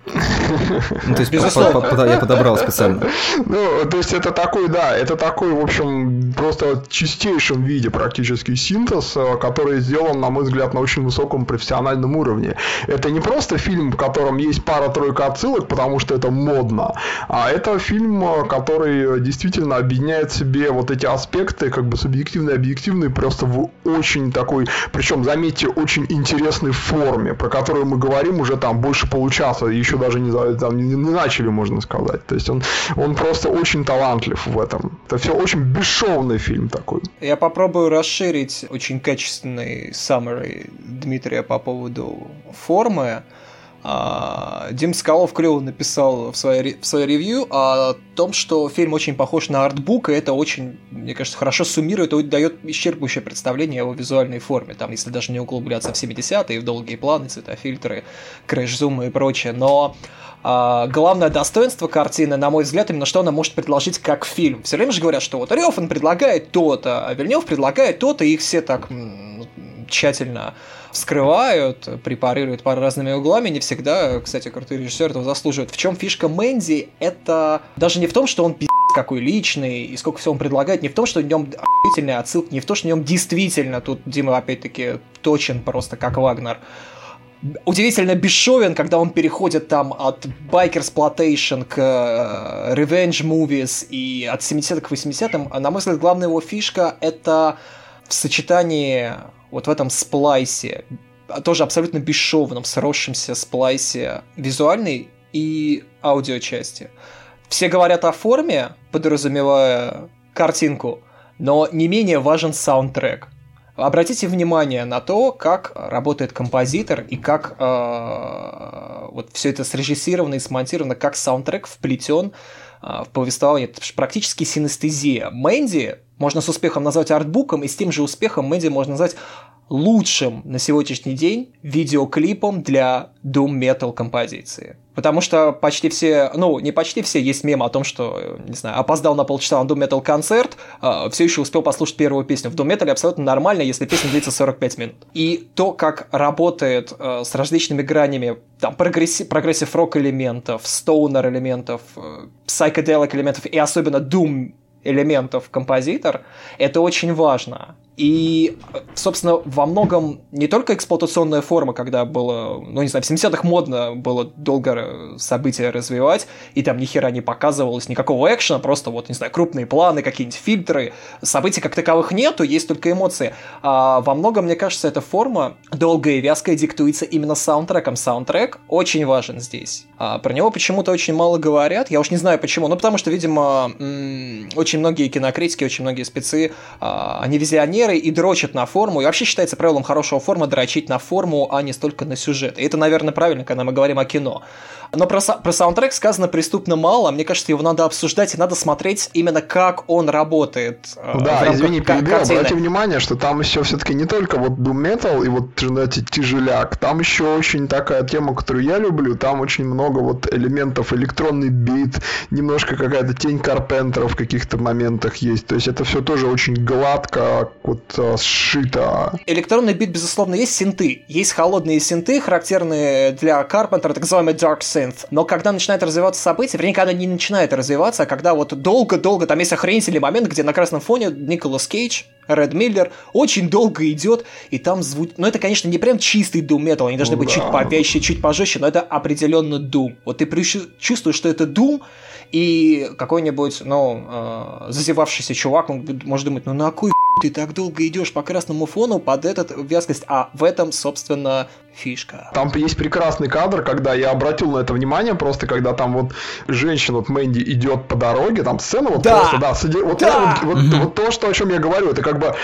Ну, то есть, я подобрал специально. Ну, то есть, это такой, в общем, просто чистейшем виде практически синтез, который сделан, на мой взгляд, на очень высоком предприятии. профессиональном уровне. Это не просто фильм, в котором есть пара-тройка отсылок, потому что это модно, а это фильм, который действительно объединяет в себе вот эти аспекты, как бы субъективные, объективные, просто в очень такой, причем, заметьте, очень интересной форме, про которую мы говорим уже там больше получаса, еще даже не начали, можно сказать. То есть он просто очень талантлив в этом. Это все очень бесшовный фильм такой. Я попробую расширить очень качественный summary Дмитрия по поводу формы. Дим Соколов клево написал в своей ревью о том, что фильм очень похож на артбук, и это очень, мне кажется, хорошо суммирует и дает исчерпывающее представление о его визуальной форме, там, если даже не углубляться в 70-е, в долгие планы, цветофильтры, крэш-зумы и прочее. Но главное достоинство картины, на мой взгляд, именно что она может предложить как фильм. Все время же говорят, что вот Рёффен предлагает то-то, а Вильнёв предлагает то-то, и их все так тщательно вскрывают, препарируют под разными углами. Не всегда, кстати, крутые режиссеры этого заслуживают. В чем фишка Мэнди? Это даже не в том, что он пиздец какой личный и сколько всего он предлагает, не в том, что в нем охуительная отсылка, не в том, что в нем действительно, тут Дима опять-таки точен просто как Вагнер, удивительно бесшовен, когда он переходит там от Bikers Plantation к Revenge Movies и от 70-х к 80-м. На мой взгляд, главная его фишка — это в сочетании, вот в этом сплайсе, тоже абсолютно бесшовном, сросшемся сплайсе визуальной и аудиочасти. Все говорят о форме, подразумевая картинку, но не менее важен саундтрек. Обратите внимание на то, как работает композитор и как вот все это срежиссировано и смонтировано, как саундтрек вплетен в повествование. Это практически синестезия. Мэнди можно с успехом назвать артбуком, и с тем же успехом Мэнди можно назвать лучшим на сегодняшний день видеоклипом для Doom Metal композиции. Потому что почти все, ну, не почти все, есть мем о том, что, не знаю, опоздал на полчаса на Doom Metal концерт, все еще успел послушать первую песню. В Doom Metal абсолютно нормально, если песня длится 45 минут. И то, как работает с различными гранями, там, прогрессив-рок элементов, стоунер элементов, psychedelic элементов и особенно Doom элементов композитор, это очень важно. И, собственно, во многом не только эксплуатационная форма, когда было, ну, не знаю, в 70-х модно было долго события развивать, и там ни хера не показывалось никакого экшена, просто вот, не знаю, крупные планы, какие-нибудь фильтры, событий как таковых нету, есть только эмоции. А во многом, мне кажется, эта форма долгая и вязкая диктуется именно саундтреком. Саундтрек очень важен здесь. А про него почему-то очень мало говорят, я уж не знаю почему, но потому что, видимо, очень многие кинокритики, очень многие спецы, они визионеры, и дрочат на форму, и вообще считается правилом хорошего форма дрочить на форму, а не столько на сюжет. И это, наверное, правильно, когда мы говорим о кино. Но про саундтрек сказано преступно мало, мне кажется, его надо обсуждать, и надо смотреть именно, как он работает. Да, извини, перебил, обрати внимание, что там еще все-таки не только вот Doom Metal и вот тяжеляк, там еще очень такая тема, которую я люблю, там очень много вот элементов, электронный бит, немножко какая-то тень Карпентера в каких-то моментах есть, то есть это все тоже очень гладко, вот сшито. Электронный бит, безусловно, есть синты. Есть холодные синты, характерные для Карпентера, так называемый Dark Synth. Но когда начинает развиваться событие, вернее, когда не начинает развиваться, а когда вот долго-долго, там есть охренительный момент, где на красном фоне Николас Кейдж, Ред Миллер, очень долго идет, и там звук... Ну, это, конечно, не прям чистый Doom Metal, они должны быть чуть повязче, чуть пожестче, но это определенно Doom. Вот ты чувствуешь, что это Doom, и какой-нибудь, зазевавшийся чувак, он может думать, ну на кой ты так долго идешь по красному фону под этот вязкость, а в этом, собственно, фишка. Там есть прекрасный кадр, когда я обратил на это внимание, просто когда там вот женщина, вот Мэнди идет по дороге, там сцена вот то, что, о чем я говорю, это как бы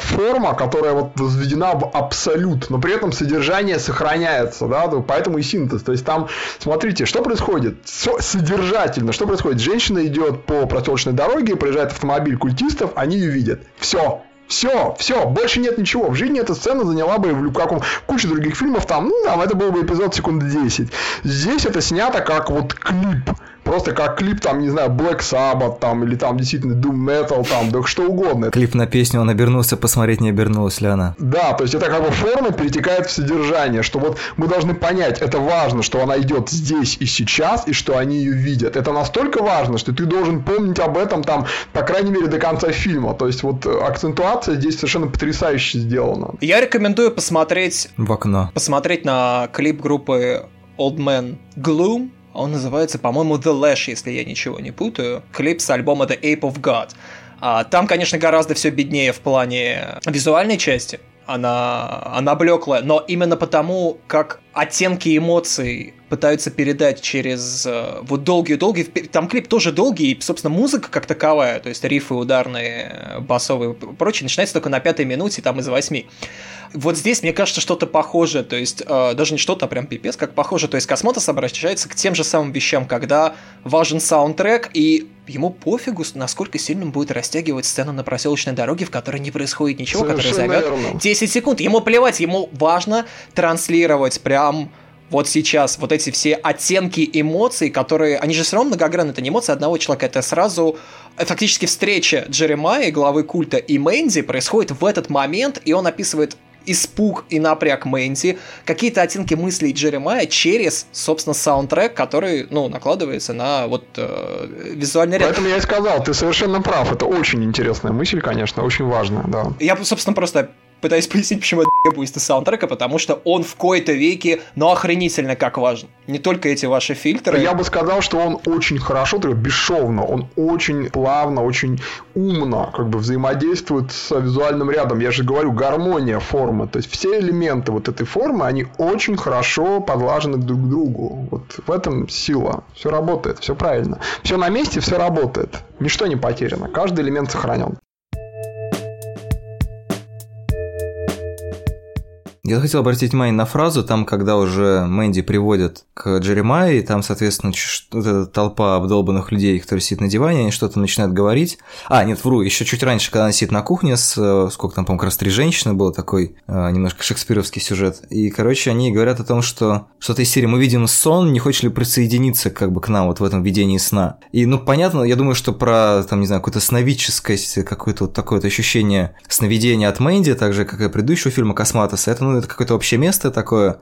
форма, которая вот возведена в абсолют, но при этом содержание сохраняется, да, поэтому и синтез. То есть там, смотрите, что происходит? Содержательно, что происходит? Женщина идет по проселочной дороге, проезжает автомобиль культистов, они ее видят. Все, больше нет ничего. В жизни эта сцена заняла бы кучу других фильмов, там это был бы эпизод секунд 10. Здесь это снято как вот клип. просто как клип, там, не знаю, Black Sabbath, там, или там действительно Doom Metal, там, да что угодно. Клип на песню «Он обернулся, посмотреть, не обернулась ли она». Да, то есть это как бы форма перетекает в содержание, что вот мы должны понять, это важно, что она идет здесь и сейчас, и что они ее видят. Это настолько важно, что ты должен помнить об этом, там, по крайней мере, до конца фильма. То есть вот акцентуация здесь совершенно потрясающе сделана. Я рекомендую посмотреть... В окно. Посмотреть на клип группы Old Man Gloom. Он называется, по-моему, The Lash, если я ничего не путаю. Клип с альбома The Ape of God. Там, конечно, гораздо все беднее в плане визуальной части. Она блеклая, но именно потому, как оттенки эмоций пытаются передать через вот долгие-долгие... Там клип тоже долгий, и, собственно, музыка как таковая, то есть рифы ударные, басовые и прочее, начинается только на 5-й минуте, там из 8. Вот здесь, мне кажется, что-то похоже, то есть даже не что-то, а прям пипец, как похоже. То есть Косматос обращается к тем же самым вещам, когда важен саундтрек, и ему пофигу, насколько сильно будет растягивать сцену на проселочной дороге, в которой не происходит ничего, которая займет 10 секунд. Ему плевать, ему важно транслировать прям... Вот сейчас вот эти все оттенки эмоций, которые... Они же все равно многогранны, это не эмоции одного человека, это сразу... Фактически встреча Джеремайи, главы культа, и Мэнди происходит в этот момент, и он описывает испуг и напряг Мэнди, какие-то оттенки мыслей Джеремайи через, собственно, саундтрек, который, ну, накладывается на вот визуальный ряд. Поэтому я и сказал, ты совершенно прав, это очень интересная мысль, конечно, очень важная, да. Я, собственно, просто... пытаюсь пояснить, почему я ебусь до саундтрека, потому что он в кои-то веки, но охренительно как важен. Не только эти ваши фильтры. Я бы сказал, что он очень хорошо, так бесшовно, он очень плавно, очень умно как бы взаимодействует с визуальным рядом. Я же говорю, гармония формы. То есть все элементы вот этой формы, они очень хорошо подлажены друг к другу. Вот в этом сила. Все работает, все правильно. Все на месте, все работает. Ничто не потеряно. Каждый элемент сохранен. Я хотел обратить внимание на фразу, там, когда уже Мэнди приводят к Джеремайи, там, соответственно, вот эта толпа обдолбанных людей, которые сидят на диване, они что-то начинают говорить. А, нет, вру, еще чуть раньше, когда она сидит на кухне, сколько там, по-моему, как раз 3 женщины было, такой немножко шекспировский сюжет. И, короче, они говорят о том, что что-то из серии «Мы видим сон, не хочешь ли присоединиться как бы к нам вот в этом видении сна?» И, ну, понятно, я думаю, что про, там, не знаю, какую-то сновидческость, какое-то вот такое вот ощущение сновидения от Мэнди, так же, как и предыдущего фильма «Косматоса», это, ну, это какое-то общее место такое,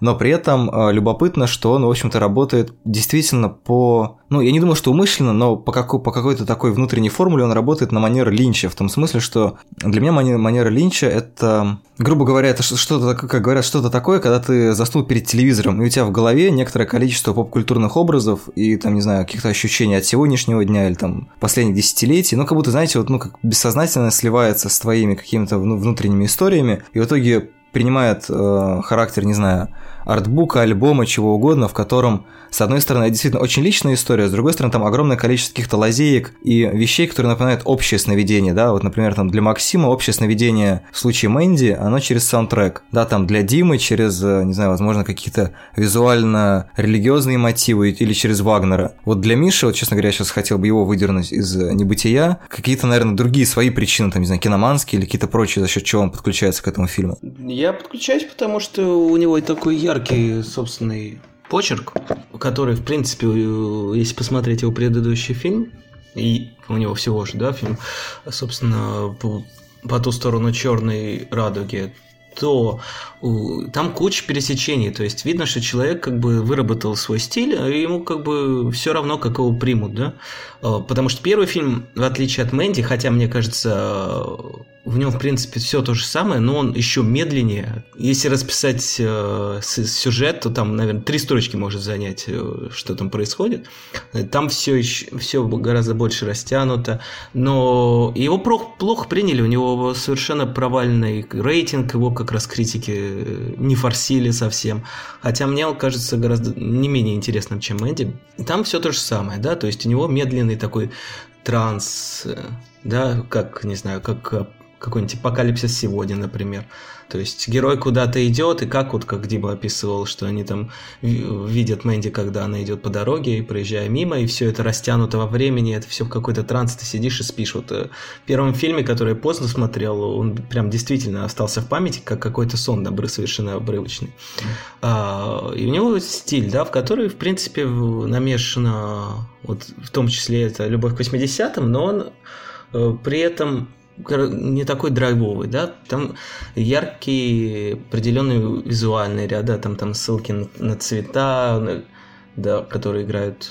но при этом любопытно, что он, в общем-то, работает действительно по... Ну, я не думаю, что умышленно, но по какой-то такой внутренней формуле он работает на манер Линча, в том смысле, что для меня манера Линча – это, грубо говоря, это что-то, как говорят, что-то такое, когда ты заснул перед телевизором, и у тебя в голове некоторое количество поп-культурных образов и, там, не знаю, каких-то ощущений от сегодняшнего дня или, там, последних десятилетий, ну, как будто, знаете, вот, ну, как бессознательно сливается с твоими какими-то внутренними историями, и в итоге принимает характер, не знаю, артбука, альбома, чего угодно, в котором, с одной стороны, это действительно очень личная история, с другой стороны, там огромное количество каких-то лазеек и вещей, которые напоминают общее сновидение, да, вот, например, там для Максима общее сновидение в случае Мэнди, оно через саундтрек, да, там для Димы через, не знаю, возможно, какие-то визуально-религиозные мотивы или через Вагнера. Вот для Миши, вот, честно говоря, я сейчас хотел бы его выдернуть из небытия, какие-то, наверное, другие свои причины, там, не знаю, киноманские или какие-то прочие, за счет чего он подключается к этому фильму. Я подключаюсь, потому что у него такой яркий собственный почерк, который, в принципе, если посмотреть его предыдущий фильм, и у него всего же, да, фильм, собственно, по ту сторону черной радуги, то там куча пересечений, то есть видно, что человек как бы выработал свой стиль, и ему как бы все равно, как его примут, да, потому что первый фильм, в отличие от Мэнди, хотя, мне кажется, в нем, в принципе, все то же самое, но он еще медленнее. Если расписать сюжет, то там, наверное, 3 строчки может занять, что там происходит. Там все гораздо больше растянуто, но его плохо приняли, у него совершенно провальный рейтинг, его как раз критики не форсили совсем. Хотя мне он кажется гораздо не менее интересным, чем Мэнди. Там все то же самое, да, то есть у него медленный такой транс, да, как, не знаю, как какой-нибудь «Апокалипсис сегодня», например. То есть герой куда-то идет, и как Дима описывал, что они там видят Мэнди, когда она идет по дороге, и проезжая мимо, и все это растянуто во времени, это все в какой-то транс, ты сидишь и спишь. Вот в первом фильме, который я поздно смотрел, он прям действительно остался в памяти, как какой-то сон, совершенно обрывочный. И у него стиль, да, в который, в принципе, намешано, вот в том числе это «Любовь к 80-м», но он при этом не такой драйвовый, да, там яркие определенные визуальные ряда, да? там ссылки на цвета, да, которые играют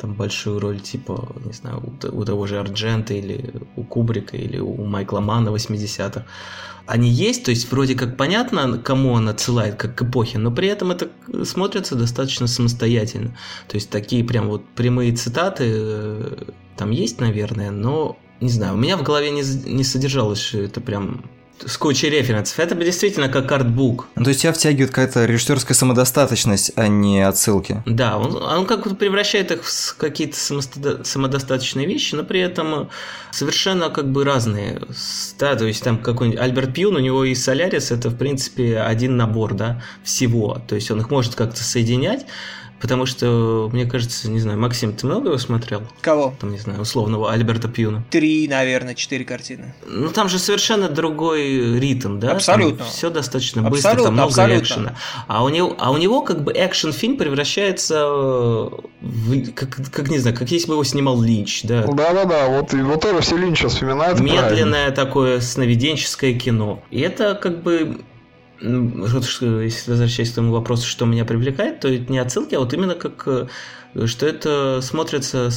там большую роль, типа, не знаю, у того же Арджента или у Кубрика, или у Майкла Мана 80-х. Они есть, то есть вроде как понятно, кому он отсылает, как к эпохе, но при этом это смотрится достаточно самостоятельно. То есть такие прям вот прямые цитаты там есть, наверное, но не знаю, у меня в голове не содержалось, что это прям с кучей референсов. Это действительно как артбук. То есть тебя втягивает какая-то режиссерская самодостаточность, а не отсылки. Да, он как бы превращает их в какие-то самодостаточные вещи, но при этом совершенно как бы разные. Да, то есть там какой-нибудь Альберт Пьюн, у него и Солярис, это в принципе один набор, да, всего. То есть он их может как-то соединять. Потому что, мне кажется, не знаю, Максим, ты много его смотрел? Кого? Там, не знаю, условного Альберта Пьюна. 4 картины. Ну, там же совершенно другой ритм, да? Абсолютно. Все достаточно быстро, абсолютно, там много экшена. А у него как бы экшен-фильм превращается в, как не знаю, как если бы его снимал Линч, да? Да-да-да, вот его тоже все Линча вспоминают. Медленное такое сновиденческое кино. И это как бы... Если возвращаясь к тому вопросу, что меня привлекает, то это не отсылки, а вот именно как, что это смотрится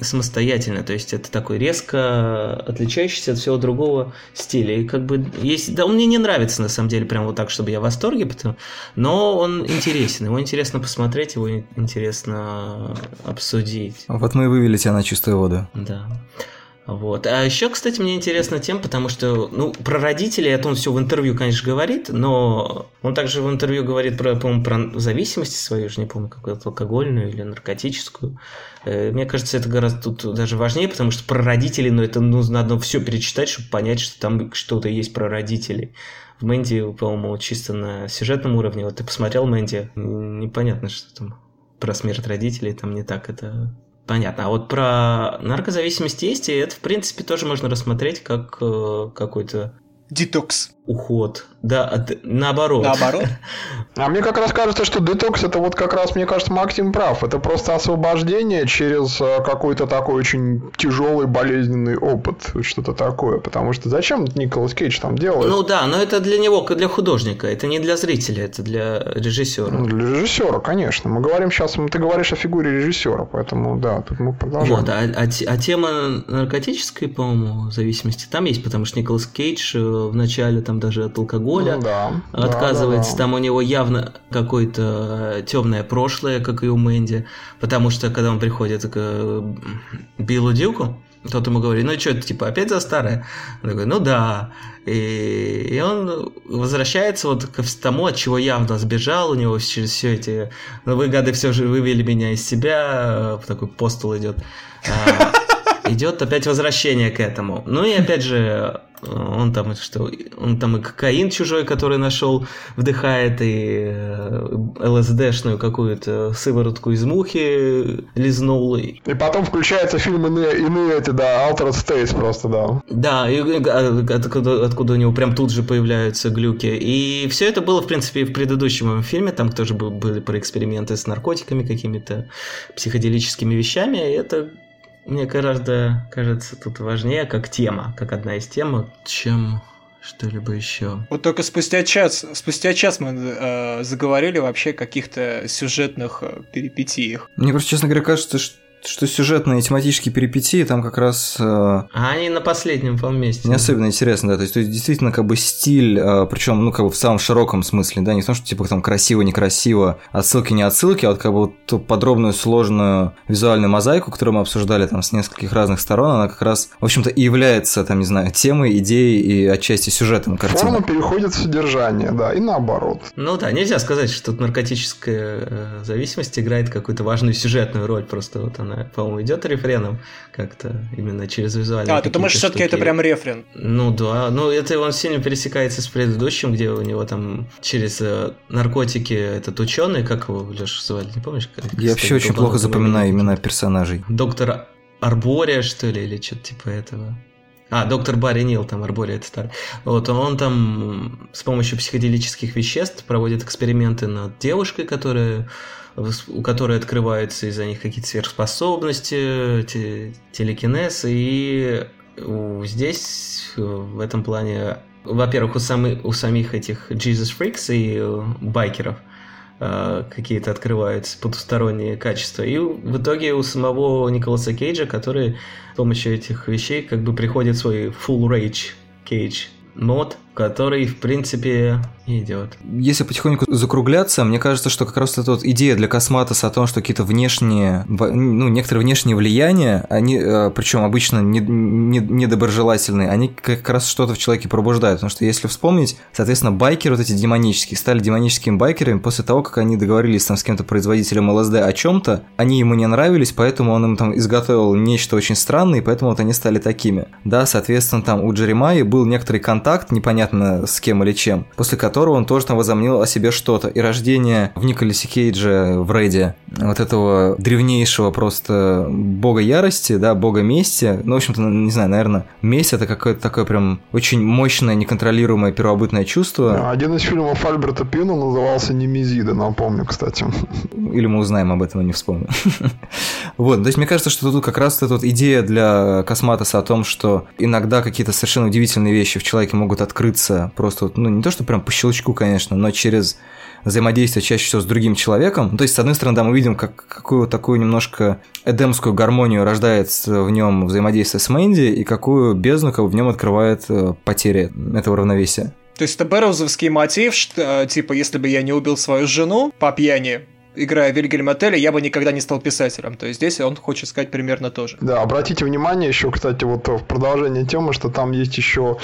самостоятельно, то есть это такой резко отличающийся от всего другого стиля. И как бы есть, да, он мне не нравится на самом деле прям вот так, чтобы я в восторге, но он интересен, его интересно посмотреть, его интересно обсудить. Вот мы и вывели тебя на чистую воду. Да. Вот. А еще, кстати, мне интересно тем, потому что, ну, про родителей, это он все в интервью, конечно, говорит, но он также в интервью говорит про, по-моему, про зависимость свою, я не помню, какую-то алкогольную или наркотическую. Мне кажется, это гораздо тут даже важнее, потому что про родителей, ну, это надо все перечитать, чтобы понять, что там что-то есть про родителей. В Мэнди, по-моему, чисто на сюжетном уровне, вот ты посмотрел Мэнди, непонятно, что там про смерть родителей, там не так это... Понятно. А вот про наркозависимость есть, и это, в принципе, тоже можно рассмотреть как какой-то... Детокс. Уход. Да, наоборот. Наоборот? А мне как раз кажется, что детокс, это вот как раз, мне кажется, Максим прав. Это просто освобождение через какой-то такой очень тяжелый болезненный опыт. Что-то такое. Потому что зачем Николас Кейдж там делает? Ну да, но это для него, для художника. Это не для зрителя, это для режиссера. Ну, для режиссера, конечно. Мы говорим сейчас, ты говоришь о фигуре режиссера, поэтому да, тут мы продолжаем. Вот, а тема наркотической, по-моему, зависимости там есть, потому что Николас Кейдж в начале там даже от алкоголя, ну, да, отказывается, да, да, там у него явно какое-то темное прошлое, как и у Мэнди, потому что когда он приходит к Биллу Дюку, тот ему говорит, ну что, ты типа опять за старое? Он такой, ну да. И он возвращается вот к тому, от чего явно сбежал, у него через все эти, ну вы, гады, все же вывели меня из себя, такой постул идет. Идет опять возвращение к этому. Ну и опять же, он там и кокаин чужой, который нашел, вдыхает, и ЛСДшную какую-то сыворотку из мухи лизнул. И потом включается фильм иные эти, да, Altered States просто, да. Да, и откуда у него прям тут же появляются глюки. И все это было, в принципе, и в предыдущем фильме, там тоже были про эксперименты с наркотиками, какими-то психоделическими вещами, и это... Мне гораздо кажется тут важнее как тема, как одна из тем, чем что-либо еще. Вот только спустя час мы заговорили вообще о каких-то сюжетных перипетиях. Мне просто, честно говоря, кажется, что сюжетные и тематические перипетии там как раз... Они на последнем месте. Не особенно интересно, да. То есть действительно как бы стиль, причем ну как бы в самом широком смысле, да, не в том, что типа там красиво-некрасиво, отсылки-не отсылки, а вот как бы вот ту подробную сложную визуальную мозаику, которую мы обсуждали там с нескольких разных сторон, она как раз, в общем-то, и является там, не знаю, темой, идеей и отчасти сюжетом картины. Форма переходит в содержание, да, и наоборот. Ну да, нельзя сказать, что тут наркотическая зависимость играет какую-то важную сюжетную роль, просто вот она она, по-моему, идет рефреном как-то, именно через визуальные. А, ты думаешь, все-таки это прям рефрен? Ну да, ну это он сильно пересекается с предыдущим, где у него там через наркотики этот ученый, как его, Лёша, звали, не помнишь? Как, я вообще очень плохо запоминаю имена персонажей. Доктор Арбория, что ли, или что-то типа этого. А, доктор Барри Нил, там, Арбория, это старый. Вот, он там с помощью психоделических веществ проводит эксперименты над девушкой, у которой открываются из-за них какие-то сверхспособности, телекинез, и здесь в этом плане, во-первых, у самих этих Jesus Freaks и байкеров какие-то открываются потусторонние качества. И в итоге у самого Николаса Кейджа, который с помощью этих вещей как бы приходит свой Full Rage Cage мод, который, в принципе, идет. Если потихоньку закругляться, мне кажется, что как раз эта вот идея для Косматоса о том, что какие-то внешние, ну, некоторые внешние влияния, они, причем обычно недоброжелательные, они как раз что-то в человеке пробуждают. Потому что, если вспомнить, соответственно, байкеры вот эти демонические стали демоническими байкерами после того, как они договорились там с кем-то производителем ЛСД о чем-то, они ему не нравились, поэтому он им там изготовил нечто очень странное, и поэтому вот они стали такими. Да, соответственно, там у Джеремайи был некоторый контакт, непонятно с кем или чем, после которого он тоже там возомнил о себе что-то. И рождение в Николасе Кейдже, в Рейде, вот этого древнейшего просто бога ярости, да, бога мести, ну, в общем-то, не знаю, наверное, месть — это какое-то такое прям очень мощное, неконтролируемое первобытное чувство. Один из фильмов Альберта Пьюна назывался «Немезида», напомню, кстати. Или мы узнаем об этом, и не вспомним. Вот, то есть мне кажется, что тут как раз эта идея для Косматоса о том, что иногда какие-то совершенно удивительные вещи в человеке могут открыться просто, вот, ну, не то, что прям по щелчку, конечно, но через взаимодействие чаще всего с другим человеком. Ну, то есть, с одной стороны, да, мы видим, какую такую немножко эдемскую гармонию рождает в нем взаимодействие с Мэнди, и какую бездну в нем открывает потеря этого равновесия. То есть, это берроузовский мотив, что, типа, если бы я не убил свою жену по пьяни, играя Вильгельма Телля, я бы никогда не стал писателем. То есть здесь он хочет сказать примерно то же. Да, обратите внимание еще, кстати, вот в продолжение темы, что там есть еще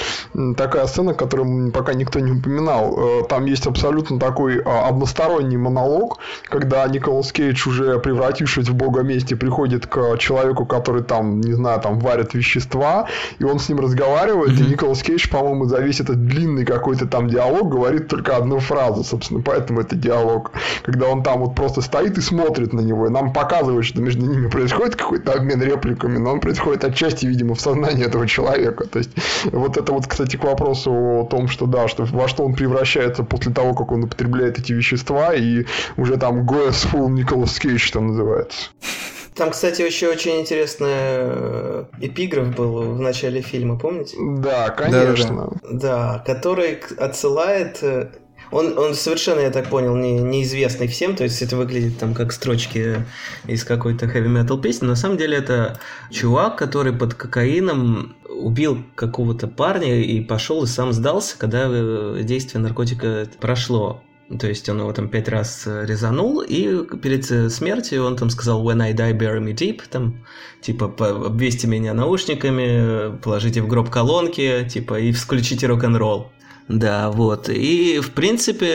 такая сцена, которую пока никто не упоминал. Там есть абсолютно такой односторонний монолог, когда Николас Кейдж, уже превратившись в бога мести, приходит к человеку, который там, не знаю, там варит вещества, и он с ним разговаривает, и Николас Кейдж, по-моему, за весь этот длинный какой-то там диалог говорит только одну фразу, собственно, поэтому это диалог. Когда он там вот просто стоит и смотрит на него, и нам показывают, что между ними происходит какой-то обмен репликами, но он происходит отчасти, видимо, в сознании этого человека. То есть вот это вот, кстати, к вопросу о том, что да, что во что он превращается после того, как он употребляет эти вещества, и уже там Glass Full Nicolas Cage там называется. Там, кстати, еще очень интересный эпиграф был в начале фильма, помните? Да, конечно. Да, который отсылает... Он совершенно, я так понял, неизвестный всем, то есть это выглядит там как строчки из какой-то хэви-метал песни, но на самом деле это чувак, который под кокаином убил какого-то парня и пошел и сам сдался, когда действие наркотика прошло. То есть он его там 5 раз резанул, и перед смертью он там сказал «When I die, bury me deep», там, типа, «Обвесьте меня наушниками, положите в гроб колонки, типа, и включите рок-н-ролл». Да, вот. И, в принципе,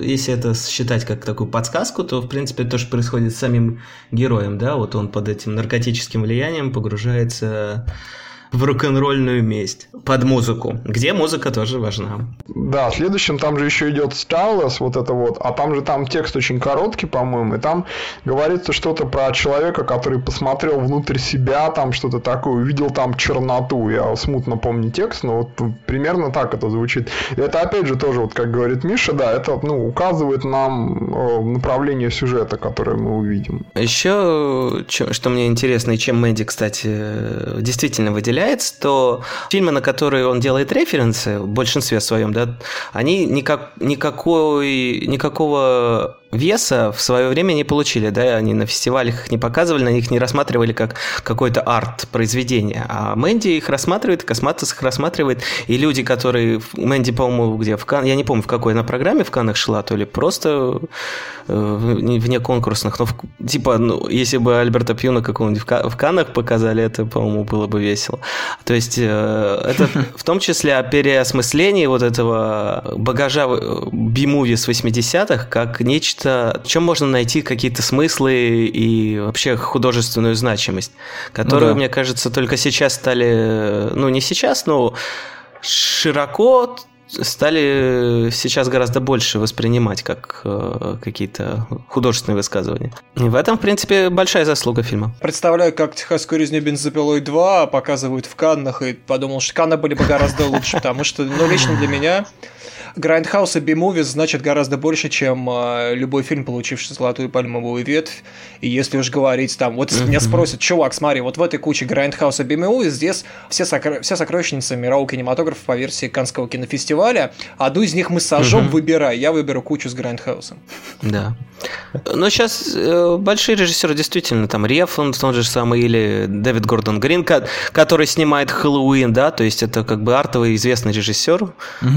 если это считать как такую подсказку, то, в принципе, то, что происходит с самим героем, да, вот он под этим наркотическим влиянием погружается в рок-н-ролльную месть под музыку, где музыка тоже важна. Да, следующим там же еще идет Starless, вот это вот, а там же там текст очень короткий, по-моему, и там говорится что-то про человека, который посмотрел внутрь себя, там что-то такое, увидел там черноту, я смутно помню текст, но вот примерно так это звучит. И это опять же тоже, вот как говорит Миша, да, это, ну, указывает нам направление сюжета, которое мы увидим. Еще, что мне интересно, и чем Мэнди, кстати, действительно выделяет, то фильмы, на которые он делает референсы, в большинстве своем, да, они никакого веса в свое время не получили, да, они на фестивалях их не показывали, на них не рассматривали как какое-то арт-произведение, а Мэнди их рассматривает, Косматос их рассматривает, и люди, которые... Мэнди, по-моему, где? Я не помню, в какой она программе в Каннах шла, то ли просто вне конкурсных, но типа, ну, если бы Альберта Пьюна какого-нибудь в Каннах показали, это, по-моему, было бы весело. То есть это в том числе о переосмыслении вот этого багажа B-муви с 80-х как нечто что в чем можно найти какие-то смыслы и вообще художественную значимость, которую, мне кажется, только сейчас стали, ну не сейчас, но широко стали сейчас гораздо больше воспринимать как какие-то художественные высказывания. И в этом, в принципе, большая заслуга фильма. Представляю, как «Техасскую резню бензопилой 2» показывают в Каннах, и подумал, что Канны были бы гораздо лучше, потому что, ну, лично для меня «Грайндхаус» и «Би-мувис» значат гораздо больше, чем любой фильм, получивший «Золотую пальмовую ветвь». И если уж говорить там, вот меня спросят, чувак, смотри, вот в этой куче «Грайндхаус» и «Би-мувис» здесь все сокровищницы мирового кинематографа по версии Каннского кинофестиваля, одну из них мы сожжем, выбирай, я выберу кучу с «Грайндхаусом». Да. Но сейчас большие режиссеры действительно, там Рефлин, тот же самый, или Дэвид Гордон Грин, который снимает «Хэллоуин», да, то есть это как бы артовый известный режиссер,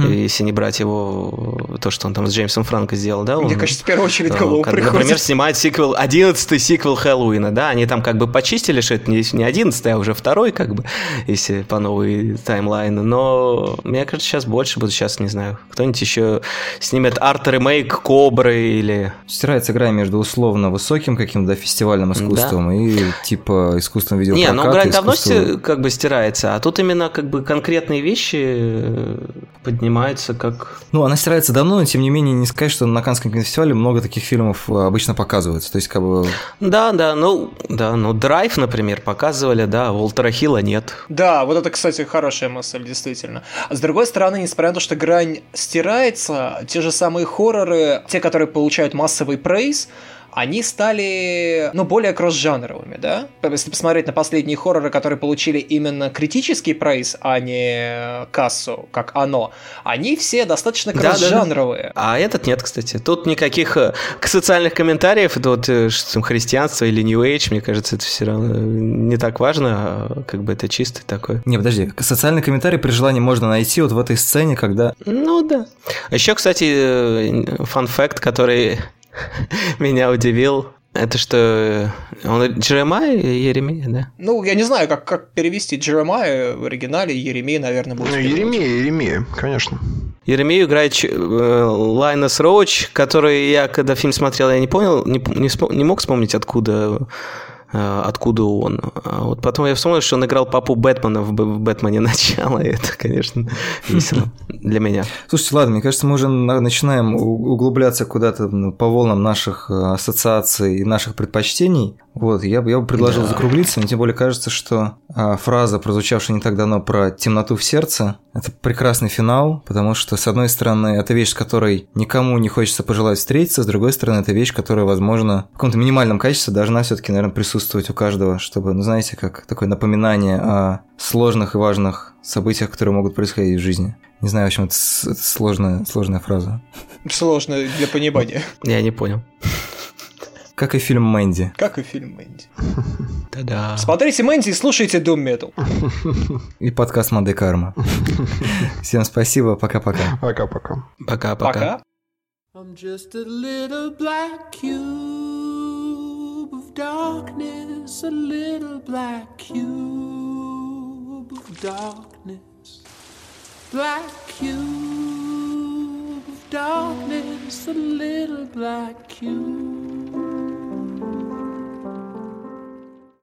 если не брать его, то, что он там с Джеймсом Франко сделал, да? Мне кажется, в первую очередь голову приходит. Например, снимает сиквел, 11-й сиквел «Хэллоуина», да, они там как бы почистили, что это не 11-й, а уже 2-й, как бы, если по новой таймлайну, но мне кажется, сейчас больше будут, сейчас, не знаю, кто-нибудь еще снимет арт-ремейк «Кобры» или... игра между условно высоким каким-то фестивальным искусством и типа искусством видеопроката. Не, ну игра давно как бы стирается, а тут именно как бы конкретные вещи поднимаются как... Ну, она стирается давно, но тем не менее не сказать, что на Каннском кинофестивале много таких фильмов обычно показывается, то есть как бы... Да, ну «Драйв», например, показывали, да, Уолтера Хилла нет. Да, вот это, кстати, хорошая мысль, действительно. С другой стороны, несмотря на то, что грань стирается, те же самые хорроры, те, которые получают массовый прейс, они стали, ну, более кросс-жанровыми, да? Если посмотреть на последние хорроры, которые получили именно критический прайс, а не кассу, как «Оно», они все достаточно кросс-жанровые. А этот нет, кстати. Тут никаких социальных комментариев, это вот христианство или New Age, мне кажется, это все равно не так важно, как бы это чистый такой. Не, подожди, социальный комментарий при желании можно найти вот в этой сцене, когда... Ну, да. Еще, кстати, фан-факт, который... меня удивил. Это что, он Джеремай или Еремия, да? Ну, я не знаю, как перевести Джеремая в оригинале, Еремия, наверное, будет. Ну, Еремия, конечно. Еремию играет Лайнес Роуч, который я, когда фильм смотрел, я не понял, не мог вспомнить, откуда он. А вот потом я вспомнил, что он играл папу Бэтмена в «Бэтмене. Начало», и это, конечно, весело для меня. Слушайте, ладно, мне кажется, мы уже начинаем углубляться куда-то по волнам наших ассоциаций и наших предпочтений. Вот, я бы предложил закруглиться, мне тем более кажется, что фраза, прозвучавшая не так давно про темноту в сердце, это прекрасный финал, потому что, с одной стороны, это вещь, с которой никому не хочется пожелать встретиться, с другой стороны, это вещь, которая, возможно, в каком-то минимальном качестве должна все-таки, наверное, присутствовать у каждого, чтобы, ну, знаете, как такое напоминание о сложных и важных событиях, которые могут происходить в жизни. Не знаю, в общем, это сложная фраза. Сложная для понимания. Я не понял. Как и фильм «Мэнди». Та-да. Смотрите «Мэнди» и слушайте Doom Metal. И подкаст «Мандай Карма». Всем спасибо, пока-пока. Пока-пока. Пока-пока. I'm just a little black cube of darkness, a little black cube of darkness. Black cube of darkness, a little black cube.